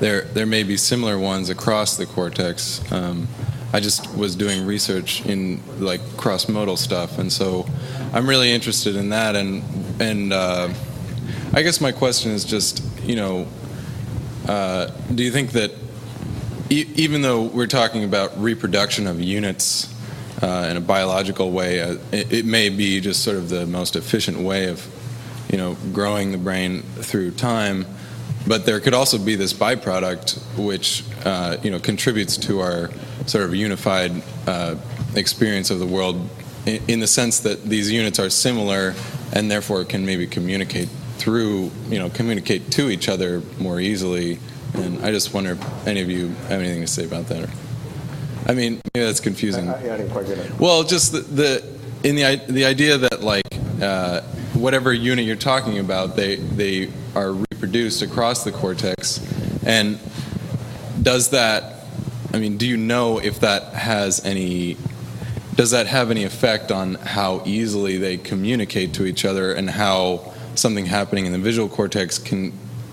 there may be similar ones across the cortex. I just was doing research in like cross-modal stuff, and so I'm really interested in that. And I guess my question is just do you think that even though we're talking about reproduction of units in a biological way, it may be just sort of the most efficient way of, growing the brain through time, but there could also be this byproduct which, contributes to our sort of unified experience of the world in the sense that these units are similar and therefore can maybe communicate to each other more easily. And I just wonder if any of you have anything to say about that. I mean, maybe that's confusing. I didn't quite get it. Well, just the idea that whatever unit you're talking about, they are reproduced across the cortex, and does that? I mean, do you know if that has any? Does that have any effect on how easily they communicate to each other, and how something happening in the visual cortex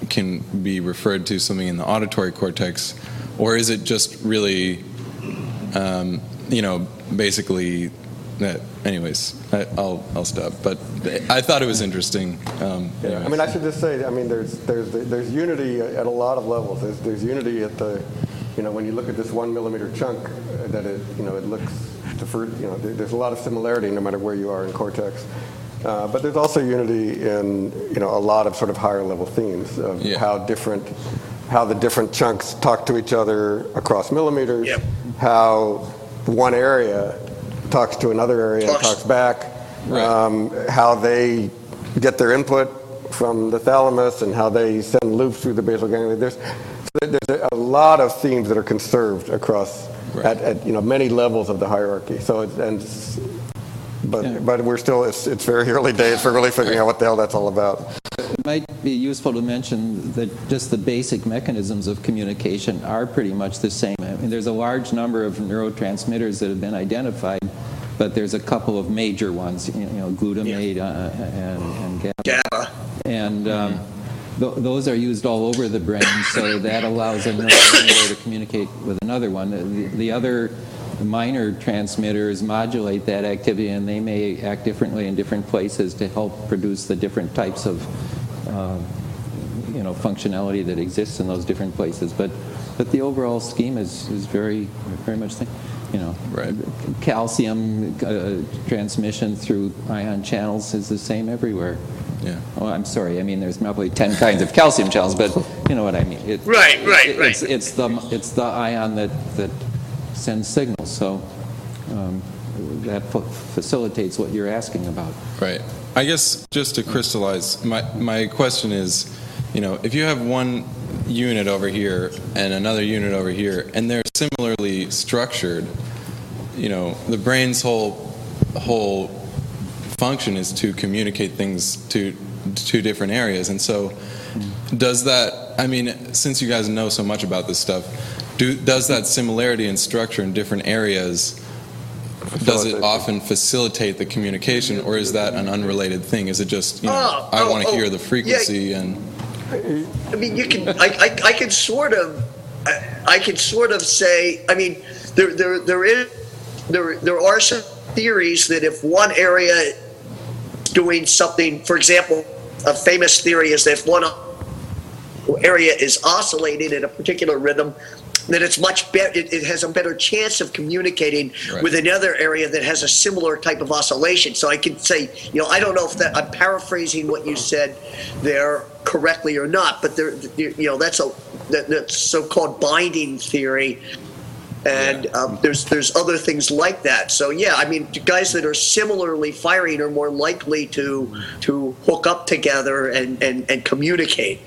can be referred to something in the auditory cortex, or is it just really, basically? Anyways, I'll stop. But I thought it was interesting. I mean, I should just say, I mean, there's unity at a lot of levels. There's unity at the, when you look at this 1 millimeter chunk, that it, it looks different. There's a lot of similarity no matter where you are in cortex. But there's also unity in a lot of sort of higher level themes of how the different chunks talk to each other across millimeters, how one area talks to another area and talks back, how they get their input from the thalamus and how they send loops through the basal ganglia. There's there's a lot of themes that are conserved across at many levels of the hierarchy. So but we're still it's very early days for really figuring out what the hell that's all about. It might be useful to mention that just the basic mechanisms of communication are pretty much the same. I mean, there's a large number of neurotransmitters that have been identified, but there's a couple of major ones, glutamate and GABA. And those are used all over the brain, so that allows a neurotransmitter to communicate with another one. The other minor transmitters modulate that activity, and they may act differently in different places to help produce the different types of functionality that exists in those different places. But the overall scheme is very, very much the same. Calcium transmission through ion channels is the same everywhere. Yeah. Oh, I'm sorry. I mean, there's probably 10 kinds of calcium channels, but you know what I mean. It's the ion that sends signals. So that facilitates what you're asking about. Right. I guess just to crystallize, my question is, if you have one unit over here and another unit over here, and they're similarly structured, the brain's whole function is to communicate things to two different areas. And so does that, I mean, since you guys know so much about this stuff, does that similarity in structure in different areas, does it often facilitate the communication, or is that an unrelated thing? Is it just, I want to hear the frequency I mean, you can. I can sort of. I can sort of say. I mean, there are some theories that if one area is doing something, for example, a famous theory is that if one area is oscillating at a particular rhythm, that it's much better. It has a better chance of communicating with another area that has a similar type of oscillation. So I could say, I don't know if that I'm paraphrasing what you said there correctly or not, but there, that's so-called binding theory, and there's other things like that. So I mean, guys that are similarly firing are more likely to hook up together and communicate.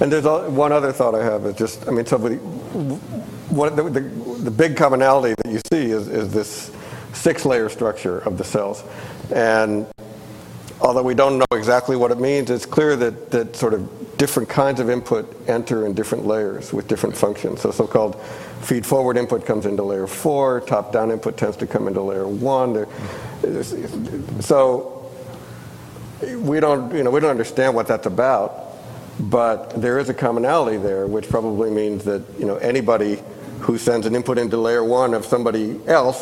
And there's one other thought I have is just, I mean, the big commonality that you see is this 6-layer structure of the cells. And although we don't know exactly what it means, it's clear that sort of different kinds of input enter in different layers with different functions. So so-called feed-forward input comes into layer 4, top-down input tends to come into layer 1. So we don't understand what that's about. But there is a commonality there, which probably means that anybody who sends an input into layer 1 of somebody else,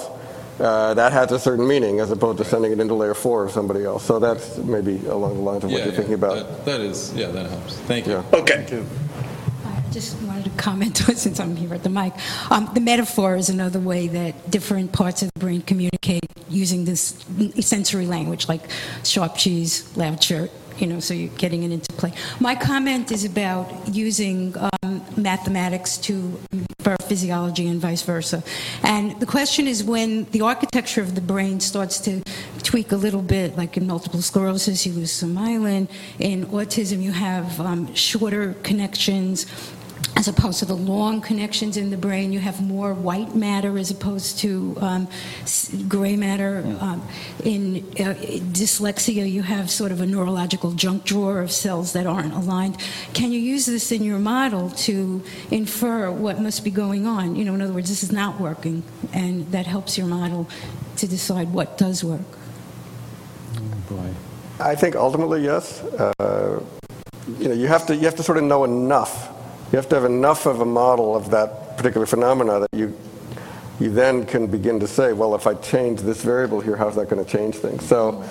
that has a certain meaning, as opposed to sending it into layer 4 of somebody else. So that's maybe along the lines of what you're thinking about. That helps. Thank you. Yeah. Okay. Thank you. I just wanted to comment, since I'm here at the mic. The metaphor is another way that different parts of the brain communicate using this sensory language, like sharp cheese, loud shirt. So you're getting it into play. My comment is about using mathematics to infer physiology and vice versa. And the question is, when the architecture of the brain starts to tweak a little bit, like in multiple sclerosis, you lose some myelin. In autism, you have shorter connections as opposed to the long connections in the brain. You have more white matter as opposed to gray matter. In dyslexia, you have sort of a neurological junk drawer of cells that aren't aligned. Can you use this in your model to infer what must be going on? In other words, this is not working, and that helps your model to decide what does work. Oh, boy. I think ultimately, yes. You have to sort of know enough. You have to have enough of a model of that particular phenomena that you then can begin to say, well, if I change this variable here, how's that going to change things? So,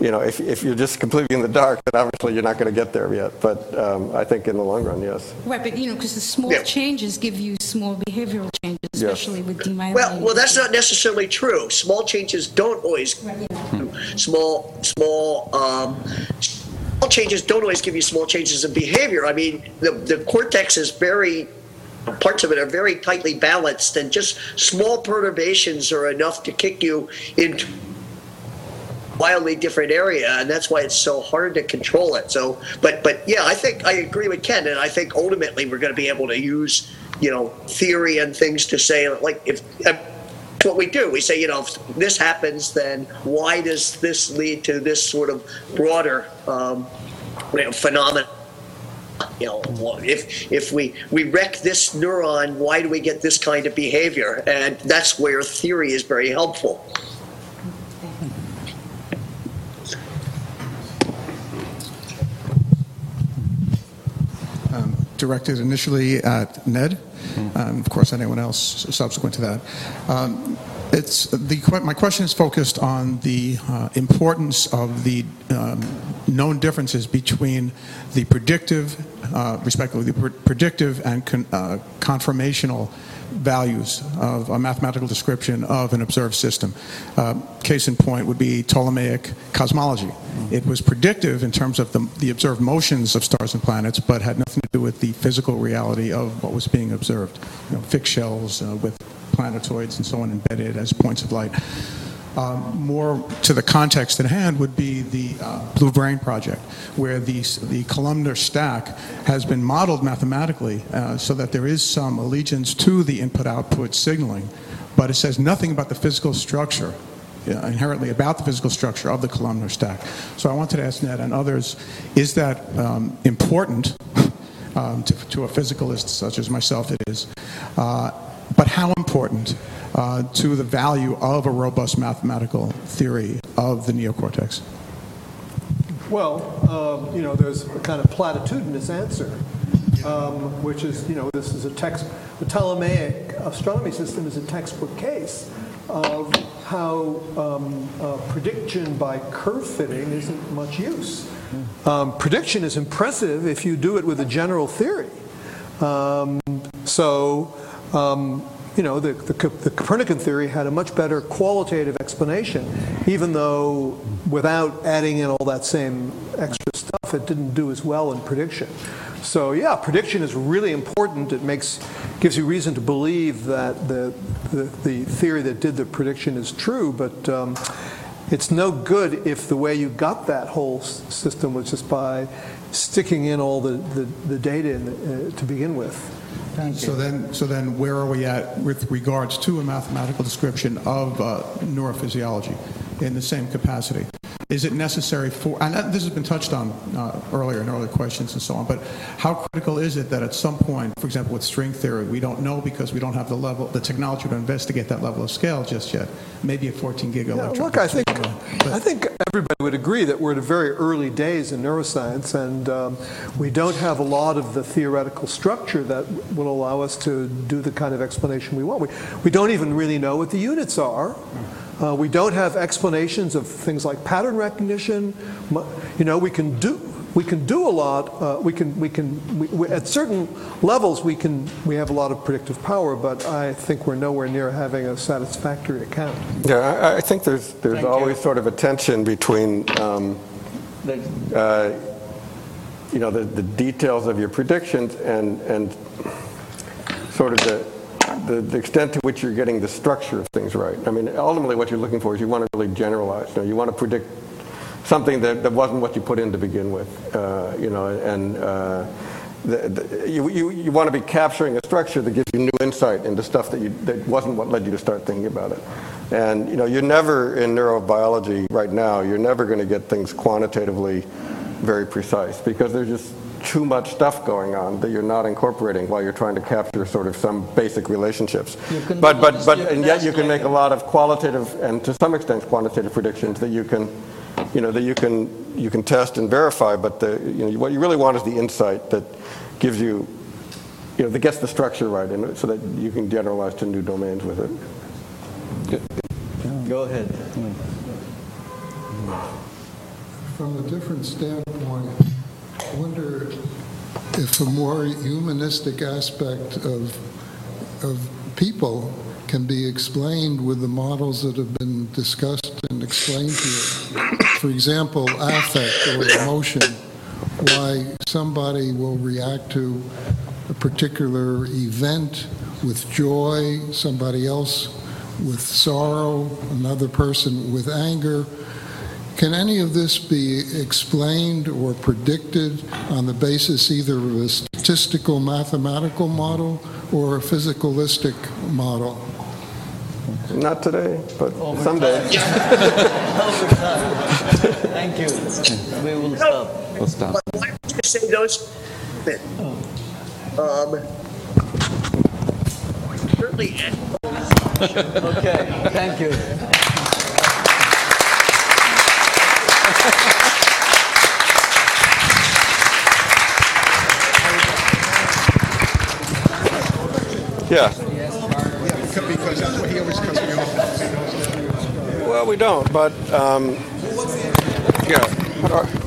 if you're just completely in the dark, then obviously you're not going to get there yet. But I think in the long run, yes. Right, but because the small changes give you small behavioral changes, especially with demyelinating. Well, that's not necessarily true. Small changes don't always. Small changes don't always give you small changes in behavior. I mean, the cortex is parts of it are very tightly balanced, and just small perturbations are enough to kick you into wildly different area, and that's why it's so hard to control it. So, but yeah, I think I agree with Ken, and I think ultimately we're going to be able to use, you know, theory and things to say, like, if that's what we do. We say, you know, if this happens, then why does this lead to this sort of broader phenomenon? You know, if we wreck this neuron, why do we get this kind of behavior? And that's where theory is very helpful. Directed initially at Ned, of course, anyone else subsequent to that. My question is focused on the importance of the known differences between the predictive, respectively, the predictive and conformational values of a mathematical description of an observed system. Case in point would be Ptolemaic cosmology. It was predictive in terms of the observed motions of stars and planets, but had nothing to do with the physical reality of what was being observed. You know, fixed shells with planetoids and so on embedded as points of light. More to the context at hand would be the Blue Brain Project, where the columnar stack has been modeled mathematically so that there is some allegiance to the input-output signaling, but it says nothing about the physical structure, inherently about the physical structure of the columnar stack. So I wanted to ask Ned and others, is that important to a physicalist such as myself? It is. But how important to the value of a robust mathematical theory of the neocortex? Well, you know, there's a kind of platitudinous answer, which is, you know, this is a text. The Ptolemaic astronomy system is a textbook case of how prediction by curve fitting isn't much use. Prediction is impressive if you do it with a general theory. You know, the Copernican theory had a much better qualitative explanation, even though without adding in all that same extra stuff, it didn't do as well in prediction. So yeah, prediction is really important. It gives you reason to believe that the theory that did the prediction is true, but it's no good if the way you got that whole system was just by sticking in all the data to begin with. So then, where are we at with regards to a mathematical description of neurophysiology in the same capacity? Is it necessary for, and this has been touched on earlier in earlier questions and so on, but how critical is it that at some point, for example, with string theory, we don't know because we don't have the technology to investigate that level of scale just yet, maybe a 14 gig electron. Yeah, look, I think everybody would agree that we're at a very early days in neuroscience, and we don't have a lot of the theoretical structure that will allow us to do the kind of explanation we want. We don't even really know what the units are. We don't have explanations of things like pattern recognition. You know, we can do a lot. At certain levels we have a lot of predictive power, but I think we're nowhere near having a satisfactory account. Yeah, I think there's always sort of a tension between you know, the details of your predictions and sort of the extent to which you're getting the structure of things right. I mean, ultimately what you're looking for is you want to really generalize. You know, you want to predict something that wasn't what you put in to begin with, you know, and you want to be capturing a structure that gives you new insight into stuff that wasn't what led you to start thinking about it. And, you know, you're never in neurobiology right now, you're never going to get things quantitatively very precise because there's just too much stuff going on that you're not incorporating while you're trying to capture sort of some basic relationships. And yet you can make a lot of qualitative and to some extent quantitative predictions that you can test and verify. But what you really want is the insight that gives you, you know, that gets the structure right, and so that you can generalize to new domains with it. Go ahead. From a different standpoint, I wonder if a more humanistic aspect of people can be explained with the models that have been discussed and explained here. For example, affect or emotion, why somebody will react to a particular event with joy, somebody else with sorrow, another person with anger. Can any of this be explained or predicted on the basis either of a statistical mathematical model or a physicalistic model? Not today, but over someday. Over time. Thank you. We will stop. We'll stop. Why don't you say those? Certainly. Okay. Thank you. Yeah. Because he always cuts me off. Well, we don't, but yeah.